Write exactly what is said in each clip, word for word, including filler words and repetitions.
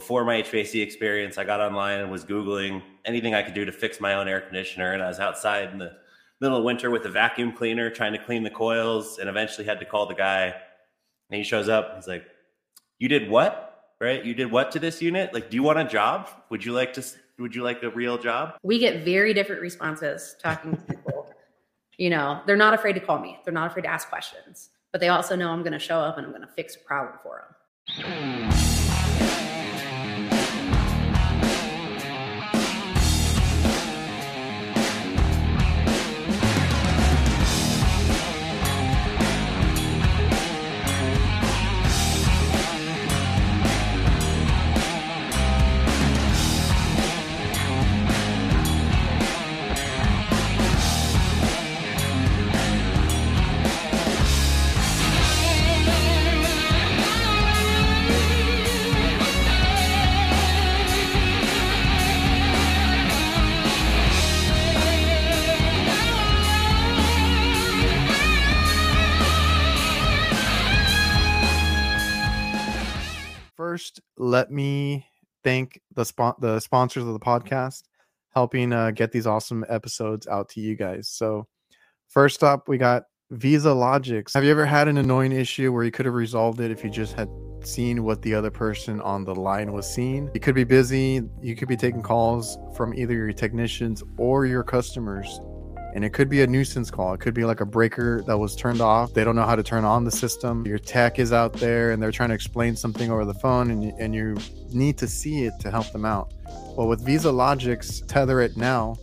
before my H V A C experience, I got online and was Googling anything I could do to fix my own air conditioner. And I was outside in the middle of winter with a vacuum cleaner trying to clean the coils, and eventually had to call the guy. And he shows up. He's like, you did what? Right? You did what to this unit? Like, do you want a job? Would you like to, would you like a real job? We get very different responses talking to people. You know, they're not afraid to call me. They're not afraid to ask questions, but they also know I'm going to show up and I'm going to fix a problem for them. First, let me thank the spo- the sponsors of the podcast, helping uh, get these awesome episodes out to you guys. So first up, we got Vizalogix. Have you ever had an annoying issue where you could have resolved it if you just had seen what the other person on the line was seeing? You could be busy. You could be taking calls from either your technicians or your customers. And it could be a nuisance call. It could be like a breaker that was turned off. They don't know how to turn on the system. Your tech is out there and they're trying to explain something over the phone, and you, and you need to see it to help them out. Well, with Vizalogix Tether It Now,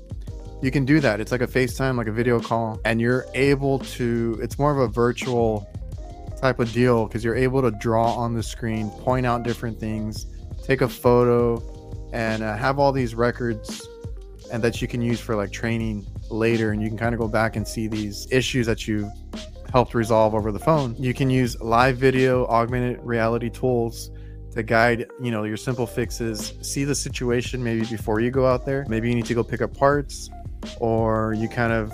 you can do that. It's like a FaceTime, like a video call, and you're able to, it's more of a virtual type of deal because you're able to draw on the screen, point out different things, take a photo, and uh, have all these records and that you can use for like training later, and you can kind of go back and see these issues that you helped resolve over the phone. You can use live video, augmented reality tools to guide, you know, your simple fixes. See the situation maybe before you go out there. Maybe you need to go pick up parts, or you kind of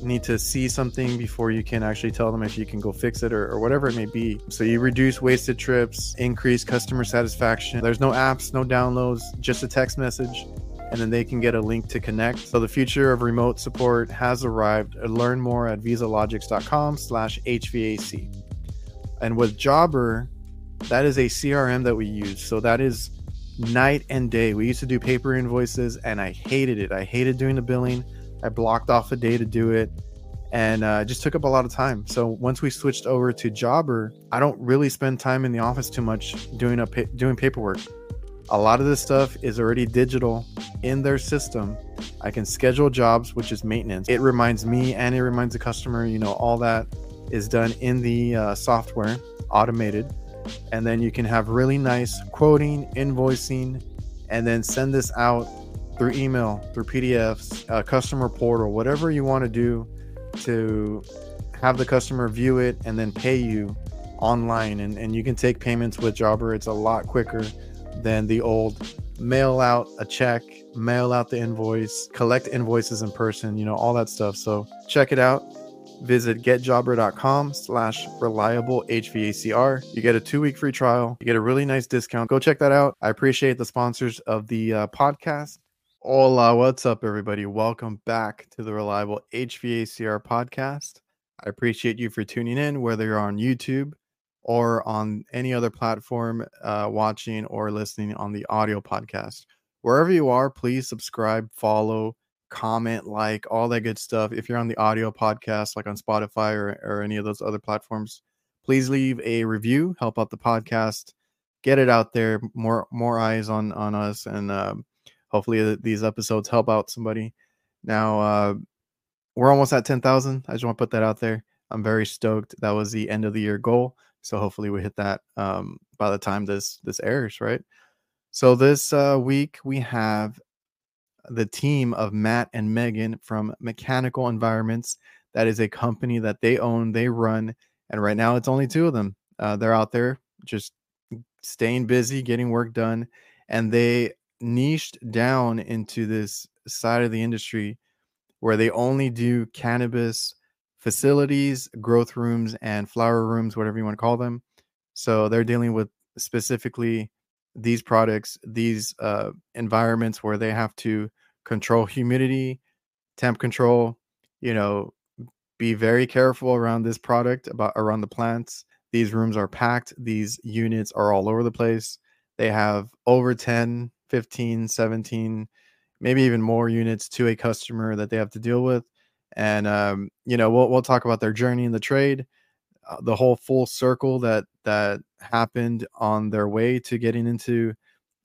need to see something before you can actually tell them if you can go fix it, or, or whatever it may be. So you reduce wasted trips, increase customer satisfaction. There's no apps, no downloads, just a text message, and then they can get a link to connect. So the future of remote support has arrived. Learn more at vizalogix dot com slash H V A C. And with Jobber, that is a C R M that we use. So that is night and day. We used to do paper invoices and I hated it. I hated doing the billing. I blocked off a day to do it, and uh, it just took up a lot of time. So once we switched over to Jobber, I don't really spend time in the office too much doing a pa- doing paperwork. A lot of this stuff is already digital in their system. I can schedule jobs, which is maintenance. It reminds me and it reminds the customer, you know, all that is done in the uh, software, automated. And then you can have really nice quoting, invoicing, and then send this out through email, through P D Fs, uh, customer portal, whatever you want to do to have the customer view it and then pay you online. And, and you can take payments with Jobber. It's a lot quicker than the old mail out a check, mail out the invoice, collect invoices in person, you know, all that stuff. So check it out. Visit get jobber dot com slash reliable H V A C R. You get a two week free trial. You get a really nice discount. Go check that out. I appreciate the sponsors of the uh, podcast. Hola, what's up, everybody? Welcome back to the Reliable H V A C R podcast. I appreciate you for tuning in, whether you're on YouTube or on any other platform, uh, watching or listening on the audio podcast. Wherever you are, please subscribe, follow, comment, like, all that good stuff. If you're on the audio podcast, like on Spotify or, or any of those other platforms, please leave a review, help out the podcast, get it out there, more more eyes on, on us, and um, hopefully these episodes help out somebody. Now, uh, we're almost at ten thousand. I just want to put that out there. I'm very stoked. That was the end of the year goal. So hopefully we hit that um, by the time this this airs, right? So this uh, week we have the team of Matt and Megan from Mechanical Environments. That is a company that they own, they run, and right now it's only two of them. Uh, they're out there just staying busy, getting work done, and they niched down into this side of the industry where they only do cannabis facilities, growth rooms, and flower rooms, whatever you want to call them. So they're dealing with specifically these products, these uh, environments where they have to control humidity, temp control, you know, be very careful around this product, about around the plants. These rooms are packed. These units are all over the place. They have over ten, fifteen, seventeen, maybe even more units to a customer that they have to deal with. And, um, you know, we'll, we'll talk about their journey in the trade, uh, the whole full circle that, that happened on their way to getting into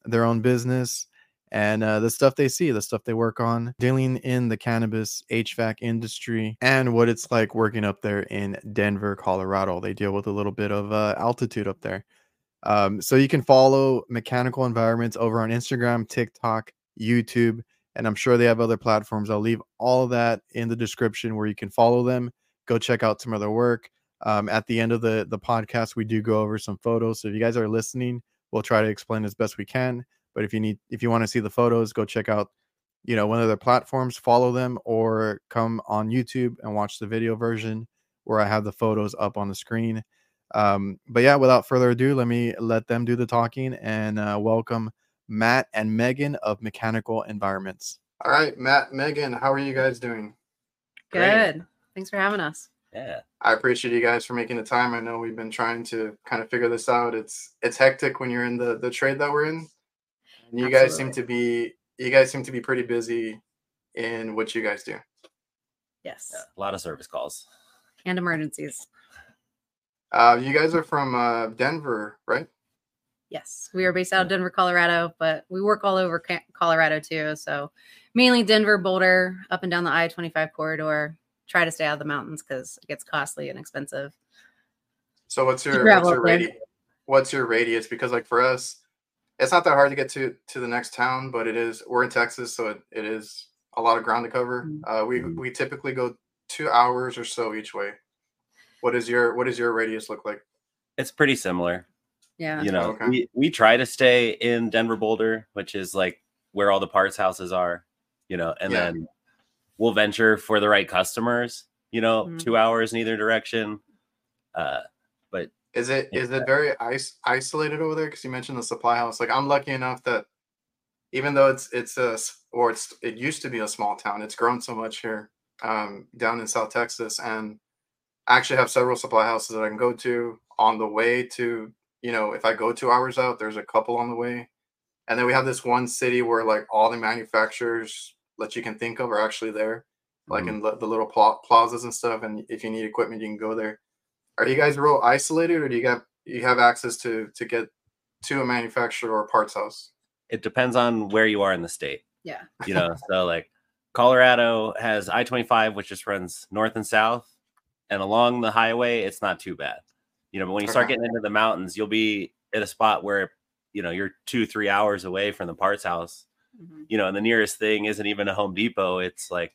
their own business, and uh, the stuff they see, the stuff they work on, dealing in the cannabis H V A C industry, and what it's like working up there in Denver, Colorado. They deal with a little bit of uh, altitude up there. Um, so you can follow Mechanical Environments over on Instagram, TikTok, YouTube, and I'm sure they have other platforms. I'll leave all of that in the description where you can follow them. Go check out some of their work. Um, at the end of the, the podcast, we do go over some photos. So if you guys are listening, we'll try to explain as best we can. But if you need, if you want to see the photos, go check out, you know, one of their platforms, follow them, or come on YouTube and watch the video version where I have the photos up on the screen. Um, but yeah, without further ado, let me let them do the talking and uh, welcome Matt and Megan of Mechanical Environments. All right, Matt, Megan, how are you guys doing? Good. Great. Thanks for having us. Yeah, I appreciate you guys for making the time. I know we've been trying to kind of figure this out. It's it's hectic when you're in the the trade that we're in. And you Absolutely. guys seem to be you guys seem to be pretty busy in what you guys do. Yes, yeah, a lot of service calls and emergencies. Uh, you guys are from uh, Denver, right? Yes, we are based out of Denver, Colorado, but we work all over Colorado too. So mainly Denver, Boulder, up and down the I twenty-five corridor. Try to stay out of the mountains because it gets costly and expensive. So what's your, what's your radius? What's your radius? Because like for us, it's not that hard to get to to the next town, but it is. We're in Texas, so it, it is a lot of ground to cover. Uh, we we typically go two hours or so each way. What is your what does your radius look like? It's pretty similar. Yeah, you know, okay. we, we try to stay in Denver, Boulder, which is like where all the parts houses are, you know, and yeah. then we'll venture for the right customers, you know, mm-hmm. two hours in either direction. Uh, but is it yeah. is it very is- isolated over there? Because you mentioned the supply house. Like I'm lucky enough that even though it's it's a or it's it used to be a small town, it's grown so much here um, down in South Texas, and I actually have several supply houses that I can go to on the way to. You know, if I go two hours out, there's a couple on the way, and then we have this one city where like all the manufacturers that you can think of are actually there, like mm-hmm. in the little pla- plazas and stuff. And if you need equipment, you can go there. Are you guys real isolated, or do you got you have access to to get to a manufacturer or a parts house? It depends on where you are in the state. Yeah, you know, so like Colorado has I twenty-five, which just runs north and south, and along the highway, it's not too bad. You know, but when you start getting into the mountains, you'll be at a spot where, you know, you're two, three hours away from the parts house. Mm-hmm. You know, and the nearest thing isn't even a Home Depot. It's like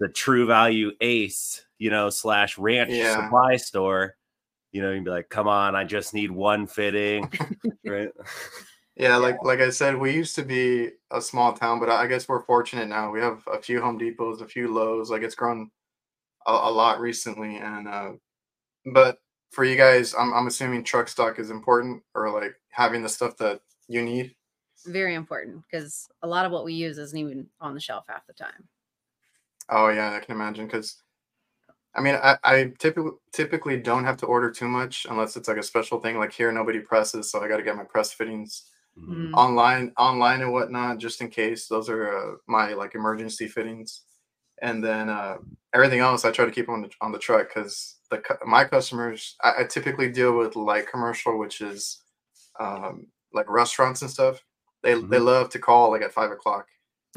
the True Value Ace, you know, slash ranch yeah. supply store. You know, you'd be like, come on, I just need one fitting. Right. Yeah. Like, like I said, we used to be a small town, but I guess we're fortunate now. We have a few Home Depots, a few Lowe's. Like it's grown a, a lot recently. And, uh, but, for you guys, I'm, I'm assuming truck stock is important, or like having the stuff that you need. Very important, because a lot of what we use isn't even on the shelf half the time. Oh yeah, I can imagine. Because I mean, I, I typically typically don't have to order too much unless it's like a special thing. Like here, nobody presses, so I got to get my press fittings mm-hmm. online, online and whatnot, just in case. Those are uh, my like emergency fittings, and then uh, everything else I try to keep on the, on the truck because. The, my customers, I, I typically deal with light commercial, which is um, like restaurants and stuff. They mm-hmm. they love to call like at five o'clock.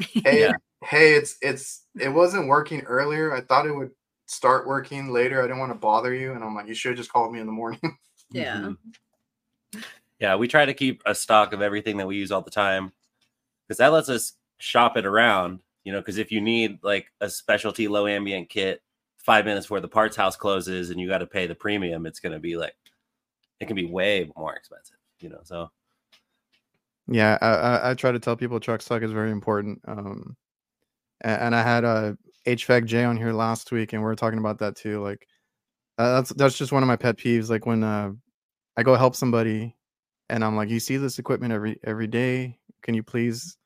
Hey, yeah. hey, it's it's it wasn't working earlier. I thought it would start working later. I didn't want to bother you, and I'm like, you should have just called me in the morning. Yeah, mm-hmm. yeah. We try to keep a stock of everything that we use all the time, because that lets us shop it around. You know, because if you need like a specialty low ambient kit. Five minutes before the parts house closes and you got to pay the premium, it's going to be like, it can be way more expensive, you know? So. Yeah. I, I, I try to tell people truck stock is very important. Um, and, and I had a H V A C J on here last week and we were talking about that too. Like uh, that's, that's just one of my pet peeves. Like when, uh, I go help somebody And I'm like, you see this equipment every every day. Can you please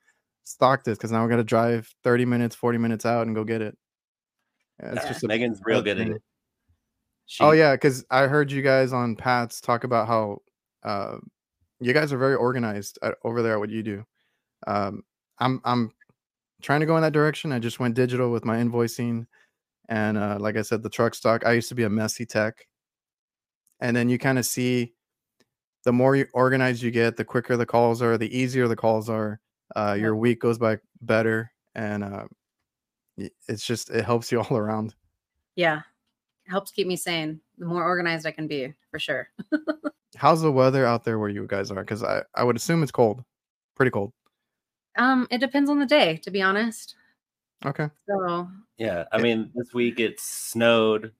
stock this? Because now we're gonna drive thirty minutes, forty minutes out and go get it. Yeah, it's just Megan's real good at it. She... Oh yeah, because I heard you guys on Pat's talk about how uh, you guys are very organized at, over there. At what you do, um, I'm I'm trying to go in that direction. I just went digital with my invoicing, and uh, like I said, the truck stock. I used to be a messy tech, and then you kind of see the more organized you get, the quicker the calls are, the easier the calls are. Uh, your week goes by better, and uh, it's just it helps you all around. Yeah. Helps keep me sane. The more organized I can be, for sure. How's the weather out there where you guys are? Because I, I would assume it's cold. Pretty cold. Um, it depends on the day, to be honest. Okay. So yeah, I mean, this week it snowed.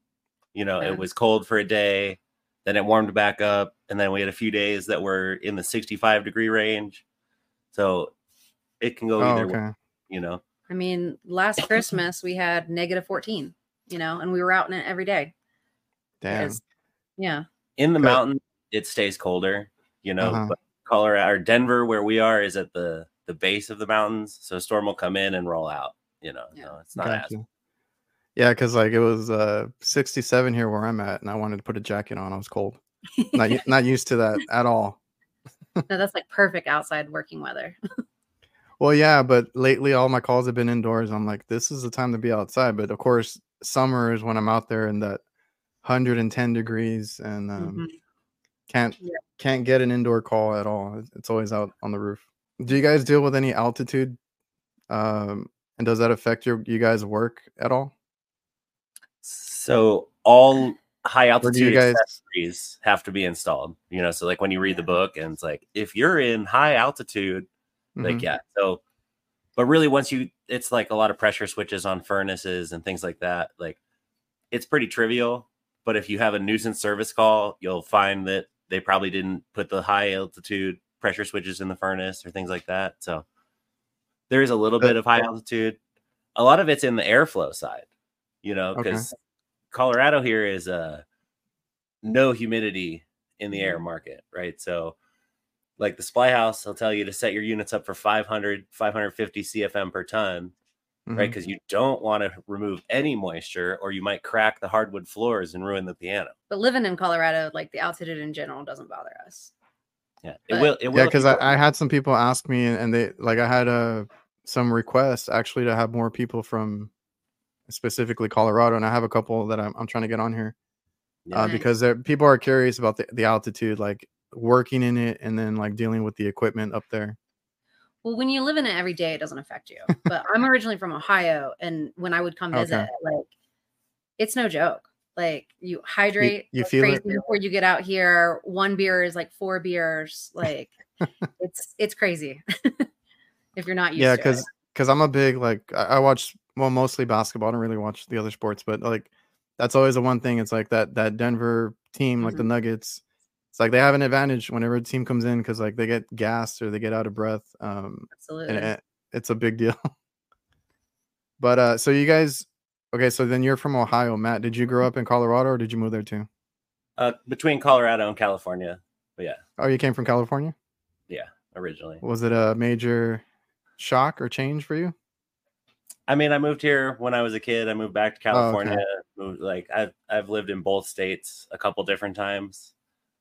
You know, yeah. It was cold for a day. Then it warmed back up. And then we had a few days that were in the sixty-five degree range. So it can go oh, either okay. way, you know. I mean, last Christmas we had negative fourteen. You know, and we were out in it every day. Damn. Because, yeah. In the mountains, it stays colder, you know, uh-huh. but Colorado or Denver, where we are, is at the, the base of the mountains. So a storm will come in and roll out, you know, yeah. no, it's not gotcha. as Yeah, because like it was uh, sixty-seven here where I'm at, and I wanted to put a jacket on. I was cold. Not, not used to that at all. No, that's like perfect outside working weather. Well, yeah, but lately all my calls have been indoors. I'm like, this is the time to be outside. But of course, summer is when I'm out there in that one hundred ten degrees and um, mm-hmm. can't yeah. can't get an indoor call at all. It's always out on the roof. Do you guys deal with any altitude? Um, and does that affect your you guys' work at all? So all high altitude guys... accessories have to be installed. You know, so like when you read the book and it's like if you're in high altitude, mm-hmm. like yeah, so. But really, once you, it's like a lot of pressure switches on furnaces and things like that. Like, it's pretty trivial. But if you have a nuisance service call, you'll find that they probably didn't put the high altitude pressure switches in the furnace or things like that. So there is a little bit of high altitude. A lot of it's in the airflow side, you know, because okay. Colorado here is uh, no humidity in the air market, right? So like the supply house, they'll tell you to set your units up for five hundred, five fifty C F M per ton, mm-hmm. right? Because you don't want to remove any moisture or you might crack the hardwood floors and ruin the piano. But living in Colorado, like the altitude in general doesn't bother us. Yeah, but it will. It will. Yeah, because I, I had some people ask me and they like I had uh, some requests actually to have more people from specifically Colorado. And I have a couple that I'm, I'm trying to get on here yeah. uh, because people are curious about the, the altitude, like working in it and then like dealing with the equipment up there. Well, when you live in it every day, it doesn't affect you. But I'm originally from Ohio, and when I would come visit, okay. like it's no joke. Like you hydrate you, you like, feel crazy it? Before you get out here. One beer is like four beers. Like it's it's crazy if you're not used yeah, to cause, it. Yeah, because because I'm a big like I watch well mostly basketball. I don't really watch the other sports, but like that's always the one thing. It's like that that Denver team, like mm-hmm. the Nuggets. It's like they have an advantage whenever a team comes in because like they get gassed or they get out of breath. Um, Absolutely, and it, it's a big deal. But uh, so you guys, okay? So then you're from Ohio, Matt. Did you grow up in Colorado or did you move there too? Uh, between Colorado and California, but yeah. Oh, you came from California? Yeah, originally. Was it a major shock or change for you? I mean, I moved here when I was a kid. I moved back to California. Oh, okay. moved, like I've I've lived in both states a couple different times.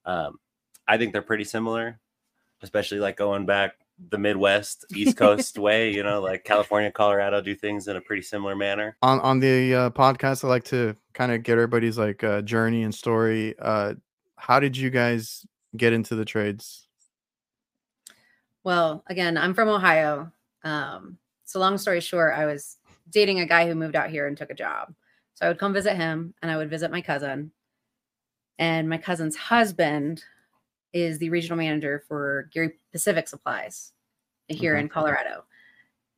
Um, I think they're pretty similar, especially like going back the Midwest, East Coast way, you know, like California, Colorado do things in a pretty similar manner. On on the uh, podcast, I like to kind of get everybody's like uh, journey and story. Uh, how did you guys get into the trades? Well, again, I'm from Ohio. Um, so long story short, I was dating a guy who moved out here and took a job. So I would come visit him and I would visit my cousin. And my cousin's husband is the regional manager for Gary Pacific Supplies here mm-hmm. in Colorado.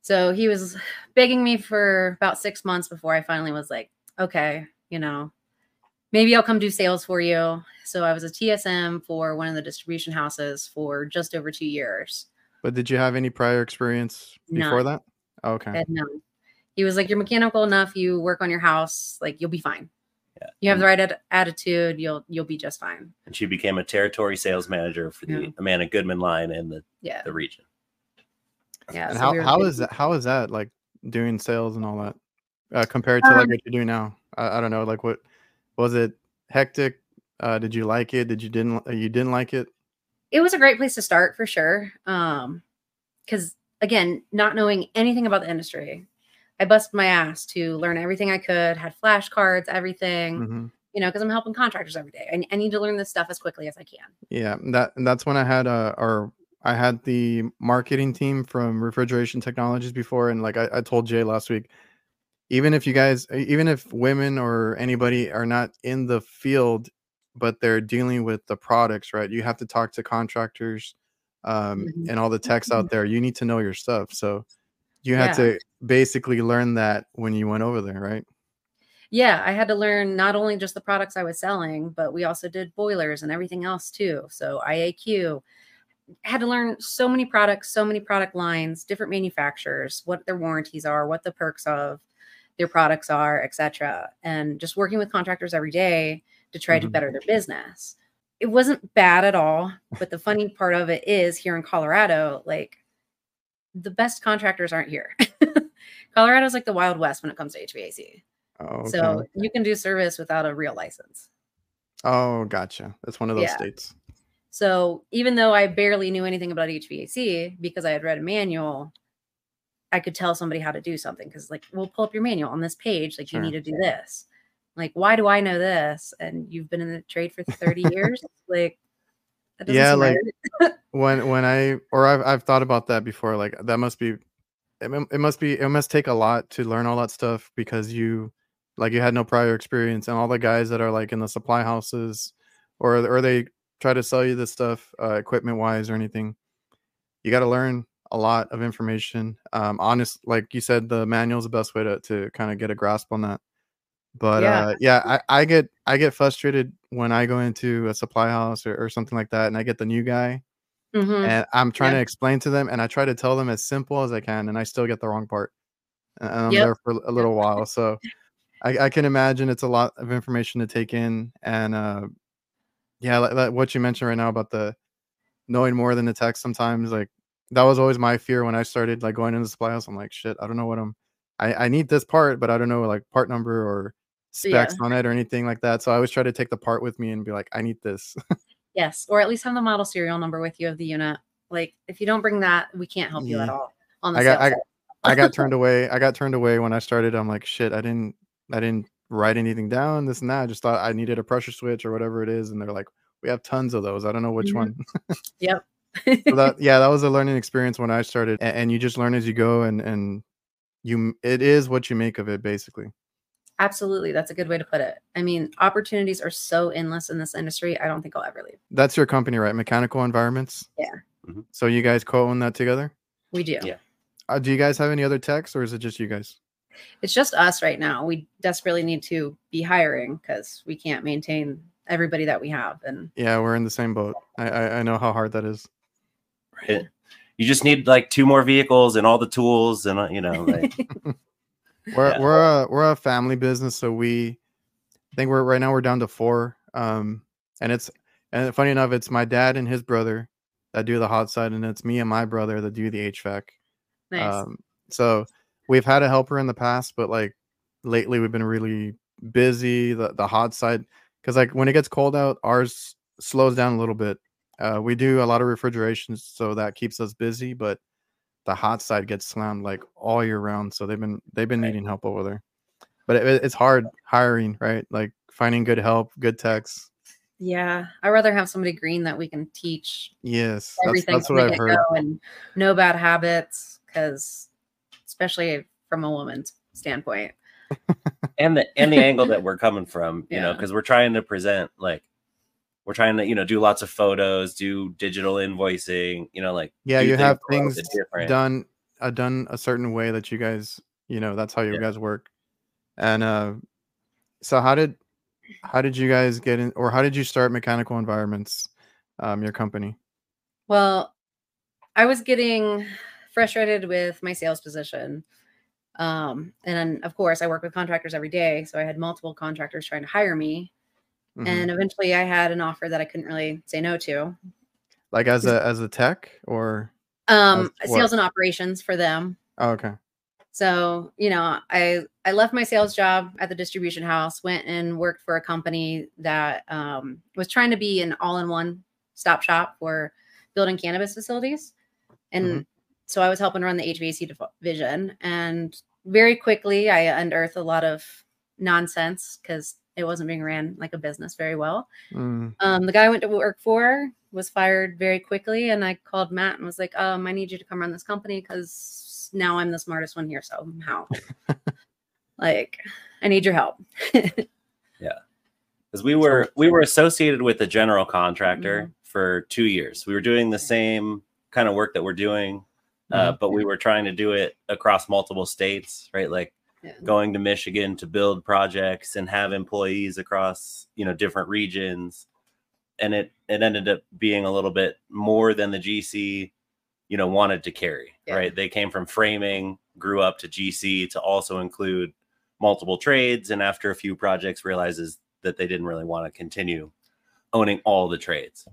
So he was begging me for about six months before I finally was like, okay, you know, maybe I'll come do sales for you. So I was a T S M for one of the distribution houses for just over two years. But did you have any prior experience before no. that? Okay. No. He was like, you're mechanical enough. You work on your house. Like, you'll be fine. Yeah. You have the right ad- attitude. You'll you'll be just fine. And she became a territory sales manager for the yeah. Amanda Goodman line in the yeah. the region. Yeah. And so how we how is that, how is that like doing sales and all that uh, compared to um, like what you do now? I, I don't know. Like what was it? Hectic? Uh, did you like it? Did you didn't you didn't like it? It was a great place to start for sure. Um, because again, not knowing anything about the industry. I busted my ass to learn everything I could, had flashcards, everything, mm-hmm. you know, because I'm helping contractors every day. I, I need to learn this stuff as quickly as I can. Yeah, that that's when I had uh, our I had the marketing team from Refrigeration Technologies before. And like I, I told Jay last week, even if you guys, even if women or anybody are not in the field, but they're dealing with the products, right? You have to talk to contractors um, mm-hmm. and all the techs out there. You need to know your stuff. So you had yeah. to basically learn that when you went over there, right? Yeah, I had to learn not only just the products I was selling, but we also did boilers and everything else too. So I A Q, I had to learn so many products, so many product lines, different manufacturers, what their warranties are, what the perks of their products are, et cetera. And just working with contractors every day to try mm-hmm. to better their business. It wasn't bad at all. But the funny part of it is here in Colorado, like, the best contractors aren't here. Colorado's like the Wild West when it comes to H V A C. Oh, okay. So you can do service without a real license. Oh, gotcha. That's one of those yeah. states. So even though I barely knew anything about H V A C because I had read a manual, I could tell somebody how to do something. Cause like, we'll pull up your manual on this page. Like sure. you need to do this. Like, why do I know this? And you've been in the trade for thirty years. Like, yeah, like when when I or I've I've thought about that before. Like that must be, it, it must be it must take a lot to learn all that stuff because you like you had no prior experience, and all the guys that are like in the supply houses or or they try to sell you this stuff uh, equipment wise or anything. You got to learn a lot of information. Um, honest, like you said, the manual is the best way to to kind of get a grasp on that. But yeah, uh, yeah I, I get I get frustrated when I go into a supply house or, or something like that, and I get the new guy, mm-hmm. and I'm trying yeah. to explain to them, and I try to tell them as simple as I can, and I still get the wrong part, and I'm yep. there for a little while. So I, I can imagine it's a lot of information to take in, and uh, yeah, like, like what you mentioned right now about the knowing more than the text sometimes, like that was always my fear when I started like going into the supply house. I'm like, shit, I don't know what I'm. I, I need this part, but I don't know like part number or specs yeah. on it or anything like that. So I always try to take the part with me and be like, I need this. Yes. Or at least have the model serial number with you of the unit. Like if you don't bring that, we can't help yeah. you at all. On the I got, I, I got turned away. I got turned away when I started. I'm like, shit, I didn't, I didn't write anything down. This and that. I just thought I needed a pressure switch or whatever it is. And they're like, we have tons of those. I don't know which mm-hmm. one. Yep. So that, yeah. That was a learning experience when I started, and, and you just learn as you go, and, and you, it is what you make of it basically. Absolutely. That's a good way to put it. I mean, opportunities are so endless in this industry. I don't think I'll ever leave. That's your company, right? Mechanical Environments. Yeah. Mm-hmm. So you guys co-own that together? We do. Yeah. Uh, do you guys have any other techs or is it just you guys? It's just us right now. We desperately need to be hiring because we can't maintain everybody that we have. And yeah, we're in the same boat. I, I, I know how hard that is. Right. You just need like two more vehicles and all the tools and, you know, like... We're yeah. we're a we're a family business, so we I think we're right now we're down to four. Um, and it's and funny enough, it's my dad and his brother that do the hot side, and it's me and my brother that do the H V A C. Nice. Um, so we've had a helper in the past, but like lately we've been really busy. The the hot side, because like when it gets cold out, ours slows down a little bit. Uh, we do a lot of refrigeration, so that keeps us busy, but the hot side gets slammed like all year round. So they've been, they've been right. needing help over there, but it, it's hard hiring, right? Like finding good help, good techs. Yeah. I'd rather have somebody green that we can teach. Yes. Everything that's, that's what I've heard. And no bad habits. Cause especially from a woman's standpoint and the, and the angle that we're coming from, you yeah. know, cause we're trying to present, like, we're trying to, you know, do lots of photos, do digital invoicing, you know, like, yeah, you have things done, uh, done a certain way that you guys, you know, that's how you yeah. guys work. And, uh, so how did, how did you guys get in, or how did you start Mechanical Environments, um, your company? Well, I was getting frustrated with my sales position. Um, and then, of course, I work with contractors every day. So I had multiple contractors trying to hire me. Mm-hmm. And eventually I had an offer that I couldn't really say no to. Like as a as a tech or? Um, sales and operations for them. Oh, okay. So, you know, I, I left my sales job at the distribution house, went and worked for a company that um, was trying to be an all-in-one stop shop for building cannabis facilities. And mm-hmm. so I was helping run the H V A C division. And very quickly, I unearthed a lot of nonsense because it wasn't being ran like a business very well. Mm. Um, the guy I went to work for was fired very quickly. And I called Matt and was like, um, I need you to come run this company because now I'm the smartest one here somehow. Like, I need your help. Yeah. Because we were, we were associated with a general contractor mm-hmm. for two years. We were doing the same kind of work that we're doing, uh, mm-hmm. but we were trying to do it across multiple states, right? Like, yeah. going to Michigan to build projects and have employees across, you know, different regions. And it, it ended up being a little bit more than the G C, you know, wanted to carry, yeah. right? They came from framing, grew up to G C to also include multiple trades. And after a few projects realizes that they didn't really want to continue owning all the trades.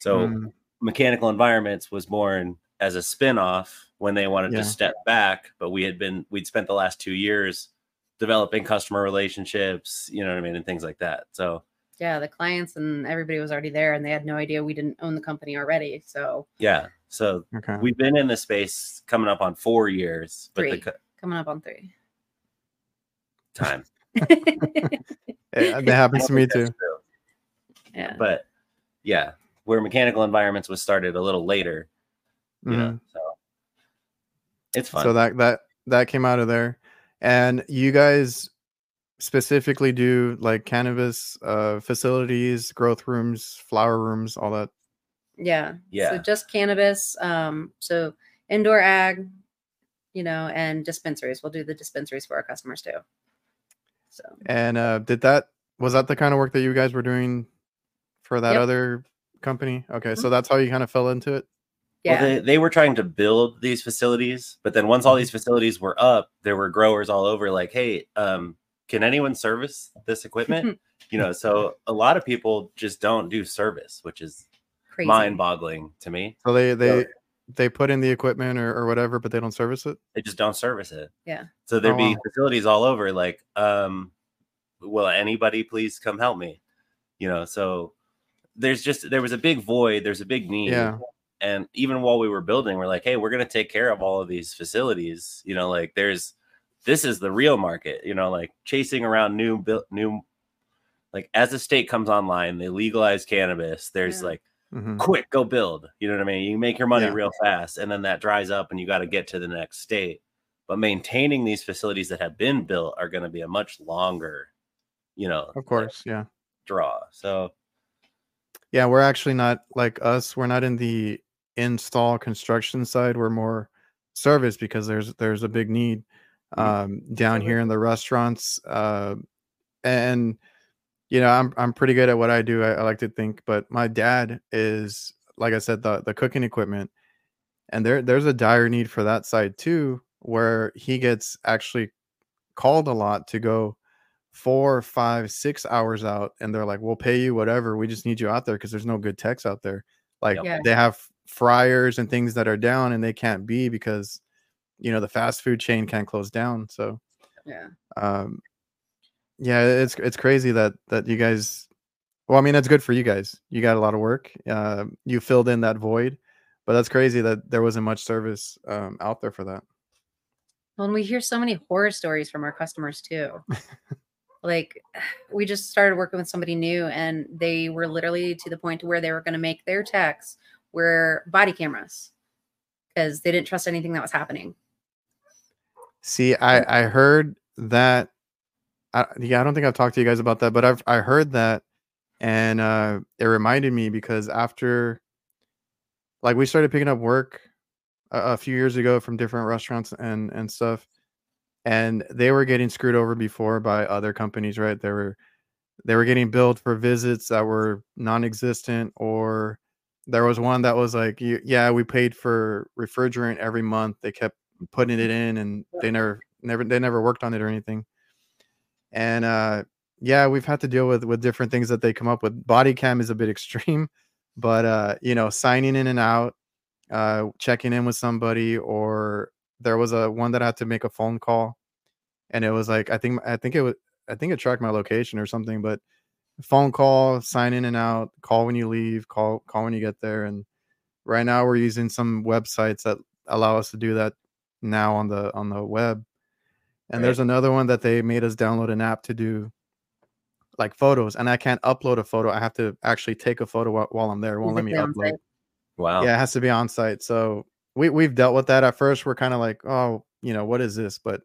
So mm. Mechanical Environments was born as a spinoff when they wanted yeah. to step back, but we had been, we'd spent the last two years developing customer relationships, you know what I mean? And things like that. So yeah, the clients and everybody was already there and they had no idea we didn't own the company already. So yeah. So okay. we've been in this space coming up on four years, but three. The, coming up on three time. That happens to me too. Yeah. But yeah, where Mechanical Environments was started a little later, you mm-hmm. know, so. It's fun. So that, that, that came out of there. And you guys specifically do like cannabis uh, facilities, growth rooms, flower rooms, all that. Yeah. Yeah. So just cannabis. Um, so indoor ag, you know, and dispensaries. We'll do the dispensaries for our customers too. So. And uh, did that, was that the kind of work that you guys were doing for that yep. other company? Okay. Mm-hmm. So that's how you kind of fell into it. Yeah. Well, they, they were trying to build these facilities, but then once all these facilities were up, there were growers all over like, hey, um, can anyone service this equipment? You know, so a lot of people just don't do service, which is crazy, mind-boggling to me. So they they, so, they put in the equipment or, or whatever, but they don't service it? They just don't service it. Yeah. So there'd oh, be wow. facilities all over like, um, will anybody please come help me? You know, so there's just, there was a big void. There's a big need. Yeah. And even while we were building, we're like, hey, we're going to take care of all of these facilities. You know, like there's, this is the real market, you know, like chasing around new, new, like as the state comes online, they legalize cannabis. There's yeah. like, mm-hmm. quick, go build. You know what I mean? You make your money yeah. real fast and then that dries up and you got to get to the next state. But maintaining these facilities that have been built are going to be a much longer, you know, of course. Like, yeah. draw. So. Yeah. We're actually not like us. We're not in the install construction side. We're more service because there's there's a big need um down here in the restaurants, uh and you know, i'm i'm pretty good at what I do, i, I like to think, but my dad is, like I said, the, the cooking equipment, and there there's a dire need for that side too, where he gets actually called a lot to go four five six hours out, and they're like, we'll pay you whatever, we just need you out there because there's no good techs out there. Like yeah. they have fryers and things that are down and they can't be because, you know, the fast food chain can't close down. So yeah, um yeah, it's it's crazy that that you guys, well, I mean, that's good for you guys, you got a lot of work, uh you filled in that void, but that's crazy that there wasn't much service um out there for that. Well, and we hear so many horror stories from our customers too. Like, we just started working with somebody new and they were literally to the point to where they were going to make their techs wear body cameras because they didn't trust anything that was happening. See, I, I heard that. I, yeah, I don't think I've talked to you guys about that, but I've, I heard that. And uh, it reminded me because after, like, we started picking up work a, a few years ago from different restaurants and, and stuff. And they were getting screwed over before by other companies, right? They were they were getting billed for visits that were non-existent, or there was one that was like, "Yeah, we paid for refrigerant every month." They kept putting it in, and they never never they never worked on it or anything. And uh yeah, we've had to deal with with different things that they come up with. Body cam is a bit extreme, but uh you know, signing in and out, uh checking in with somebody, or there was a one that I had to make a phone call, and it was like, I think I think it was I think it tracked my location or something, but phone call, sign in and out, call when you leave, call call when you get there. And right now we're using some websites that allow us to do that now on the on the web. And right. There's another one that they made us download an app to do like photos, and I can't upload a photo. I have to actually take a photo while, while I'm there. It won't let me upload. Wow. Yeah, it has to be on site. So we we've dealt with that. At first we're kind of like, oh, you know, what is this? But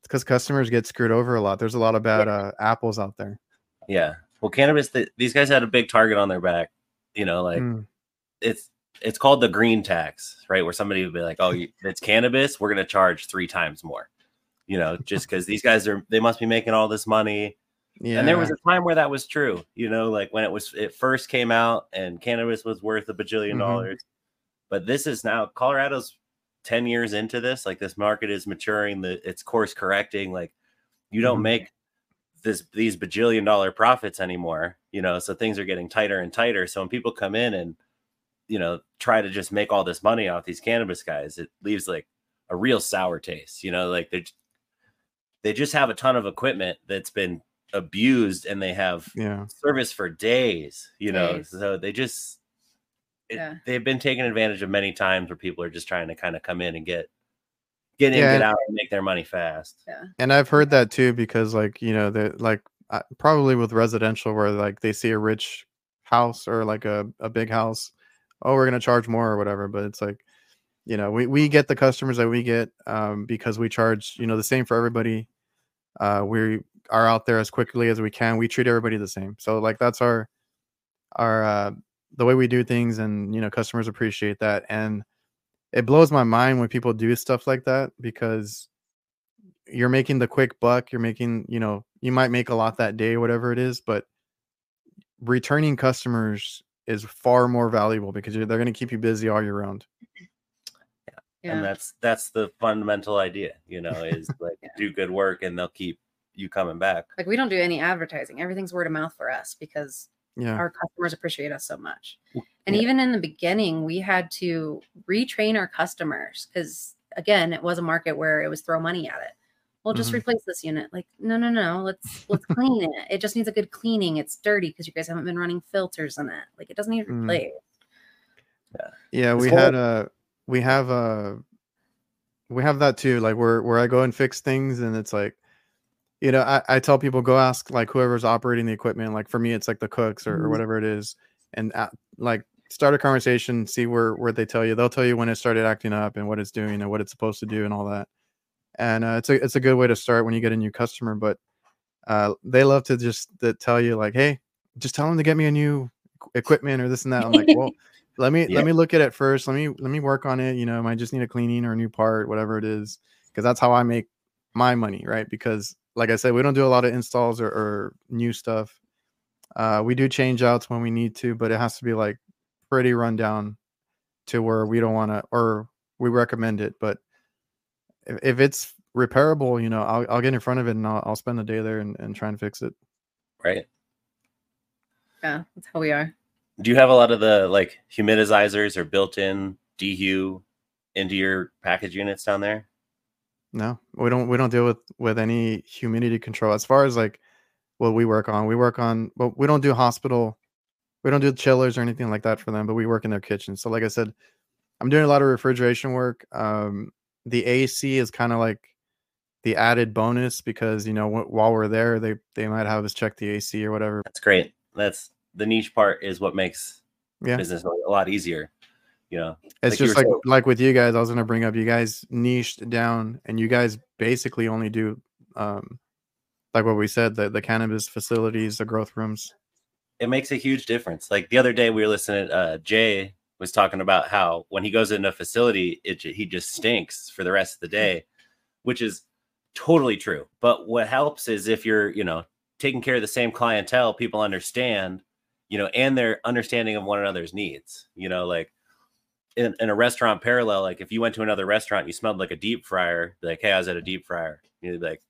it's because customers get screwed over a lot. There's a lot of bad yeah. uh, apples out there. Yeah. Well, cannabis, th- these guys had a big target on their back. You know, like mm. it's it's called the green tax, right? Where somebody would be like, oh, you, it's cannabis. We're going to charge three times more, you know, just because these guys are, they must be making all this money. Yeah. And there was a time where that was true, you know, like when it was, it first came out and cannabis was worth a bajillion mm-hmm. dollars. But this is now, Colorado's ten years into this, like this market is maturing, the it's course correcting. Like you don't mm-hmm. make this, these bajillion dollar profits anymore, you know, so things are getting tighter and tighter. So when people come in and, you know, try to just make all this money off these cannabis guys, it leaves like a real sour taste, you know, like they, they just have a ton of equipment that's been abused, and they have yeah. service for days, you know, days. So they just it, yeah. they've been taken advantage of many times, where people are just trying to kind of come in and get get in, yeah. get out, and make their money fast. Yeah. And I've heard that too, because like, you know, they're like uh, probably with residential, where like they see a rich house or like a, a big house, oh, we're gonna charge more or whatever. But it's like, you know, we we get the customers that we get um because we charge, you know, the same for everybody. Uh, we are out there as quickly as we can. We treat everybody the same. So like that's our, our, uh, the way we do things, and, you know, customers appreciate that. And it blows my mind when people do stuff like that, because you're making the quick buck, you're making, you know, you might make a lot that day, whatever it is, but returning customers is far more valuable, because they're going to keep you busy all year round. Yeah. And that's that's the fundamental idea, you know, is like yeah. do good work and they'll keep you coming back. Like we don't do any advertising. Everything's word of mouth for us, because yeah. our customers appreciate us so much. And yeah. even in the beginning, we had to retrain our customers, because, again, it was a market where it was throw money at it. Well, just mm-hmm. replace this unit. Like, no, no, no. Let's let's clean it. It just needs a good cleaning. It's dirty because you guys haven't been running filters in it. Like, it doesn't need to mm. replace. Yeah, yeah we whole- had a... We have uh, we have that too. Like where where I go and fix things, and it's like, you know, I, I tell people, go ask like whoever's operating the equipment. Like for me, it's like the cooks or, or whatever it is, and uh, like start a conversation, see where where they tell you. They'll tell you when it started acting up and what it's doing and what it's supposed to do and all that. And uh, it's a it's a good way to start when you get a new customer. But uh, they love to just to tell you like, hey, just tell them to get me a new equipment or this and that. I'm like, well. Let me yeah. let me look at it first. Let me let me work on it. You know, I might just need a cleaning or a new part, whatever it is, because that's how I make my money, right? Because like I said, we don't do a lot of installs or, or new stuff. Uh, we do change outs when we need to, but it has to be like pretty run down to where we don't want to, or we recommend it. But if, if it's repairable, you know, I'll I'll get in front of it and I'll, I'll spend the day there and, and try and fix it. Right. Yeah, that's how we are. Do you have a lot of the like humidizers or built-in dehu into your package units down there? No, we don't. We don't deal with, with any humidity control. As far as like what we work on, we work on. Well, we don't do hospital. We don't do chillers or anything like that for them. But we work in their kitchen. So, like I said, I'm doing a lot of refrigeration work. Um, the A C is kind of like the added bonus, because you know w- while we're there, they they might have us check the A C or whatever. That's great. That's the niche part is what makes yeah. business a lot easier. You know, it's like just like, saying. like with you guys, I was going to bring up, you guys niched down and you guys basically only do, um, like what we said, the, the cannabis facilities, the growth rooms. It makes a huge difference. Like the other day we were listening, uh, Jay was talking about how when he goes into a facility, it, he just stinks for the rest of the day, which is totally true. But what helps is if you're, you know, taking care of the same clientele, people understand, you know, and their understanding of one another's needs, you know, like in, in a restaurant parallel, like if you went to another restaurant, you smelled like a deep fryer, be like, hey, I was at a deep fryer. You'd be like,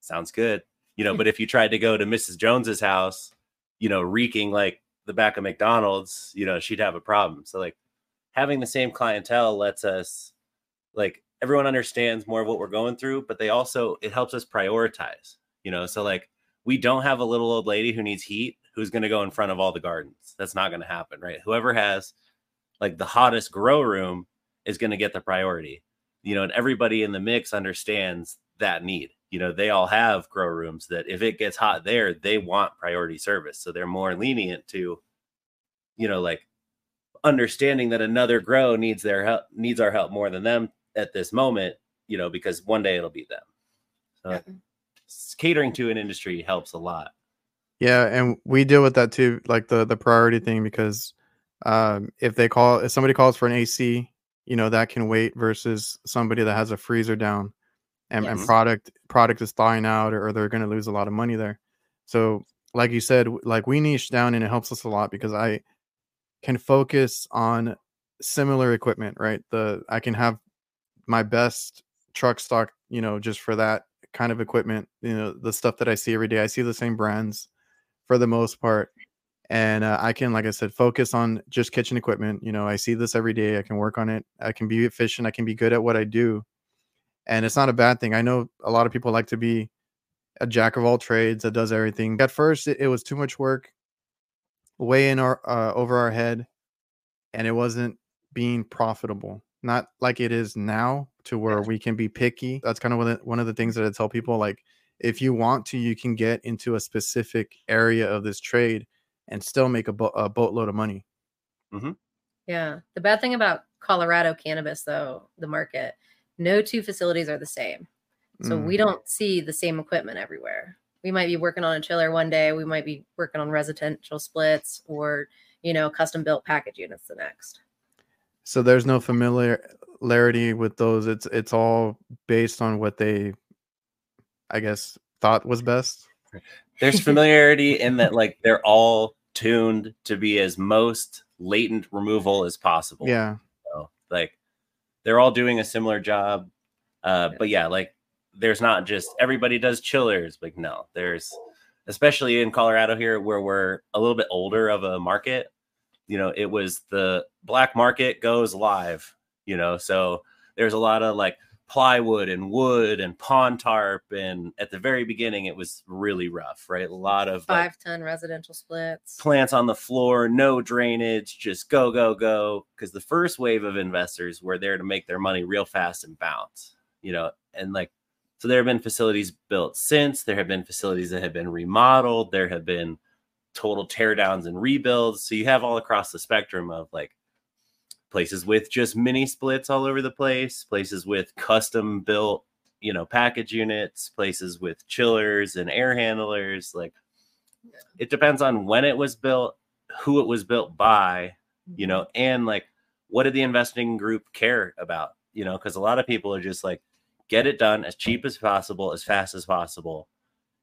sounds good. You know, but if you tried to go to Missus Jones's house, you know, reeking like the back of McDonald's, you know, she'd have a problem. So like having the same clientele lets us, like, everyone understands more of what we're going through, but they also, it helps us prioritize, you know? So like, we don't have a little old lady who needs heat, who's going to go in front of all the gardens. That's not going to happen, right? Whoever has like the hottest grow room is going to get the priority, you know, and everybody in the mix understands that need. You know, they all have grow rooms that if it gets hot there, they want priority service. So they're more lenient to, you know, like understanding that another grow needs their help, needs our help more than them at this moment, you know, because one day it'll be them. So yeah. Catering to an industry helps a lot. Yeah. And we deal with that too, like the, the priority thing, because um, if they call, if somebody calls for an A C, you know, that can wait versus somebody that has a freezer down. And, yes. and product product is thawing out, or, or they're going to lose a lot of money there. So like you said, like we niche down and it helps us a lot because I can focus on similar equipment, right? The I can have my best truck stock, you know, just for that kind of equipment, you know, the stuff that I see every day. I see the same brands for the most part. And uh, I can, like I said, focus on just kitchen equipment. You know, I see this every day. I can work on it. I can be efficient. I can be good at what I do. And it's not a bad thing. I know a lot of people like to be a jack of all trades that does everything. At first, it, it was too much work, way in our uh, over our head, and it wasn't being profitable. Not like it is now, to where we can be picky. That's kind of one of the, one of the things that I tell people. Like, if you want to, you can get into a specific area of this trade and still make a, bo a boatload of money. Mm-hmm. Yeah. The bad thing about Colorado cannabis, though, the market. No two facilities are the same. So mm. we don't see the same equipment everywhere. We might be working on a chiller one day. We might be working on residential splits or, you know, custom built package units the next. So there's no familiarity with those. It's, it's all based on what they, I guess, thought was best. There's familiarity in that, like, they're all tuned to be as most latent removal as possible. Yeah. So, like, they're all doing a similar job. Uh, but yeah, like there's not just everybody does chillers. Like, no, there's, especially in Colorado here where we're a little bit older of a market, you know, it was the black market goes live, you know, so there's a lot of like plywood and wood and pond tarp. And at the very beginning, it was really rough, right? A lot of five like, ton residential splits, plants on the floor, no drainage, just go, go, go. Because the first wave of investors were there to make their money real fast and bounce, you know, and like, so there have been facilities built since. There have been facilities that have been remodeled. There have been total teardowns and rebuilds. So you have all across the spectrum of like, places with just mini splits all over the place, places with custom built, you know, package units, places with chillers and air handlers. Like yeah. It depends on when it was built, who it was built by, you know, and like, what did the investing group care about? You know, cause a lot of people are just like, get it done as cheap as possible, as fast as possible.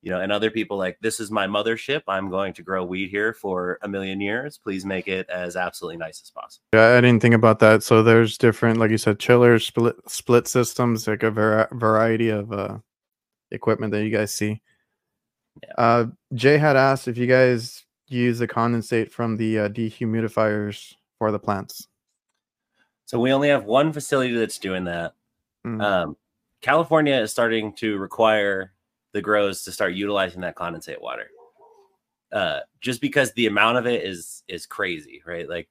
You know, and other people like, this is my mothership. I'm going to grow weed here for a million years. Please make it as absolutely nice as possible. Yeah, I didn't think about that. So there's different, like you said, chillers, split, split systems, like a var variety of uh, equipment that you guys see. Yeah. Uh, Jay had asked if you guys use the condensate from the uh, dehumidifiers for the plants. So we only have one facility that's doing that. Mm-hmm. um, California is starting to require the grows to start utilizing that condensate water, uh, just because the amount of it is is crazy, right? Like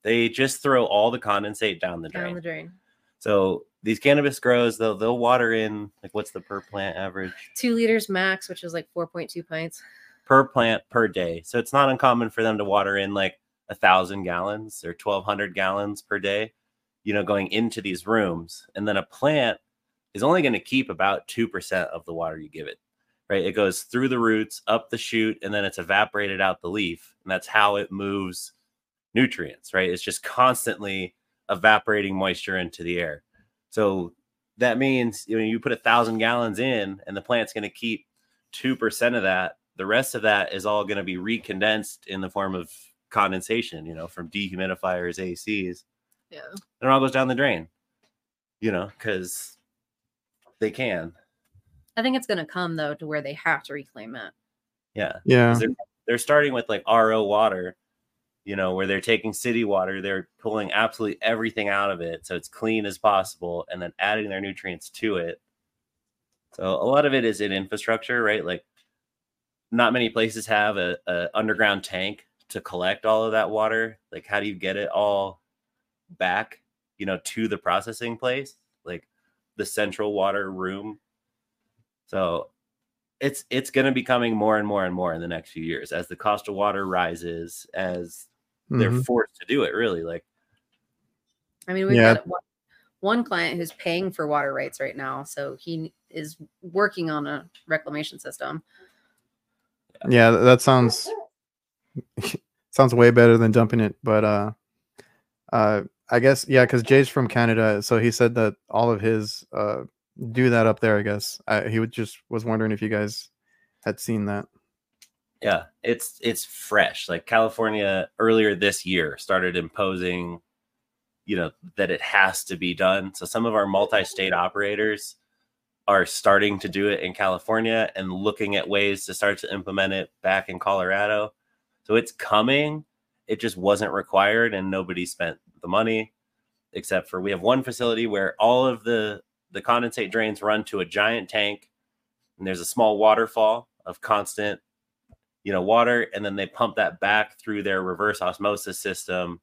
they just throw all the condensate down the drain. Down the drain. So these cannabis grows, they'll they'll water in like what's the per plant average? Two liters max, which is like four point two pints per plant per day. So it's not uncommon for them to water in like a thousand gallons or twelve hundred gallons per day, you know, going into these rooms, and then a plant is only going to keep about two percent of the water you give it, right? It goes through the roots, up the shoot, and then it's evaporated out the leaf. And that's how it moves nutrients, right? It's just constantly evaporating moisture into the air. So that means, you know, you put a thousand gallons in and the plant's going to keep two percent of that. The rest of that is all going to be recondensed in the form of condensation, you know, from dehumidifiers, A Cs. Yeah. It all goes down the drain, you know, because they can. I think it's going to come, though, to where they have to reclaim it. Yeah. Yeah. They're, they're starting with like R O water, you know, where they're taking city water. They're pulling absolutely everything out of it, so it's clean as possible, and then adding their nutrients to it. So a lot of it is in infrastructure, right? Like not many places have a, a underground tank to collect all of that water. Like, how do you get it all back, you know, to the processing place, like the central water room? So it's it's going to be coming more and more and more in the next few years as the cost of water rises, as mm-hmm. they're forced to do it, really. Like, I mean, we've yeah. got one client who's paying for water rights right now, so he is working on a reclamation system. Yeah, that sounds sounds way better than dumping it, but uh uh I guess, yeah, because Jay's from Canada, so he said that all of his uh do that up there, I guess. I, he would just was wondering if you guys had seen that. Yeah, it's it's fresh. Like California earlier this year started imposing, you know, that it has to be done. So some of our multi-state operators are starting to do it in California and looking at ways to start to implement it back in Colorado. So it's coming. It just wasn't required and nobody spent the money, except for we have one facility where all of the The condensate drains run to a giant tank, and there's a small waterfall of constant, you know, water, and then they pump that back through their reverse osmosis system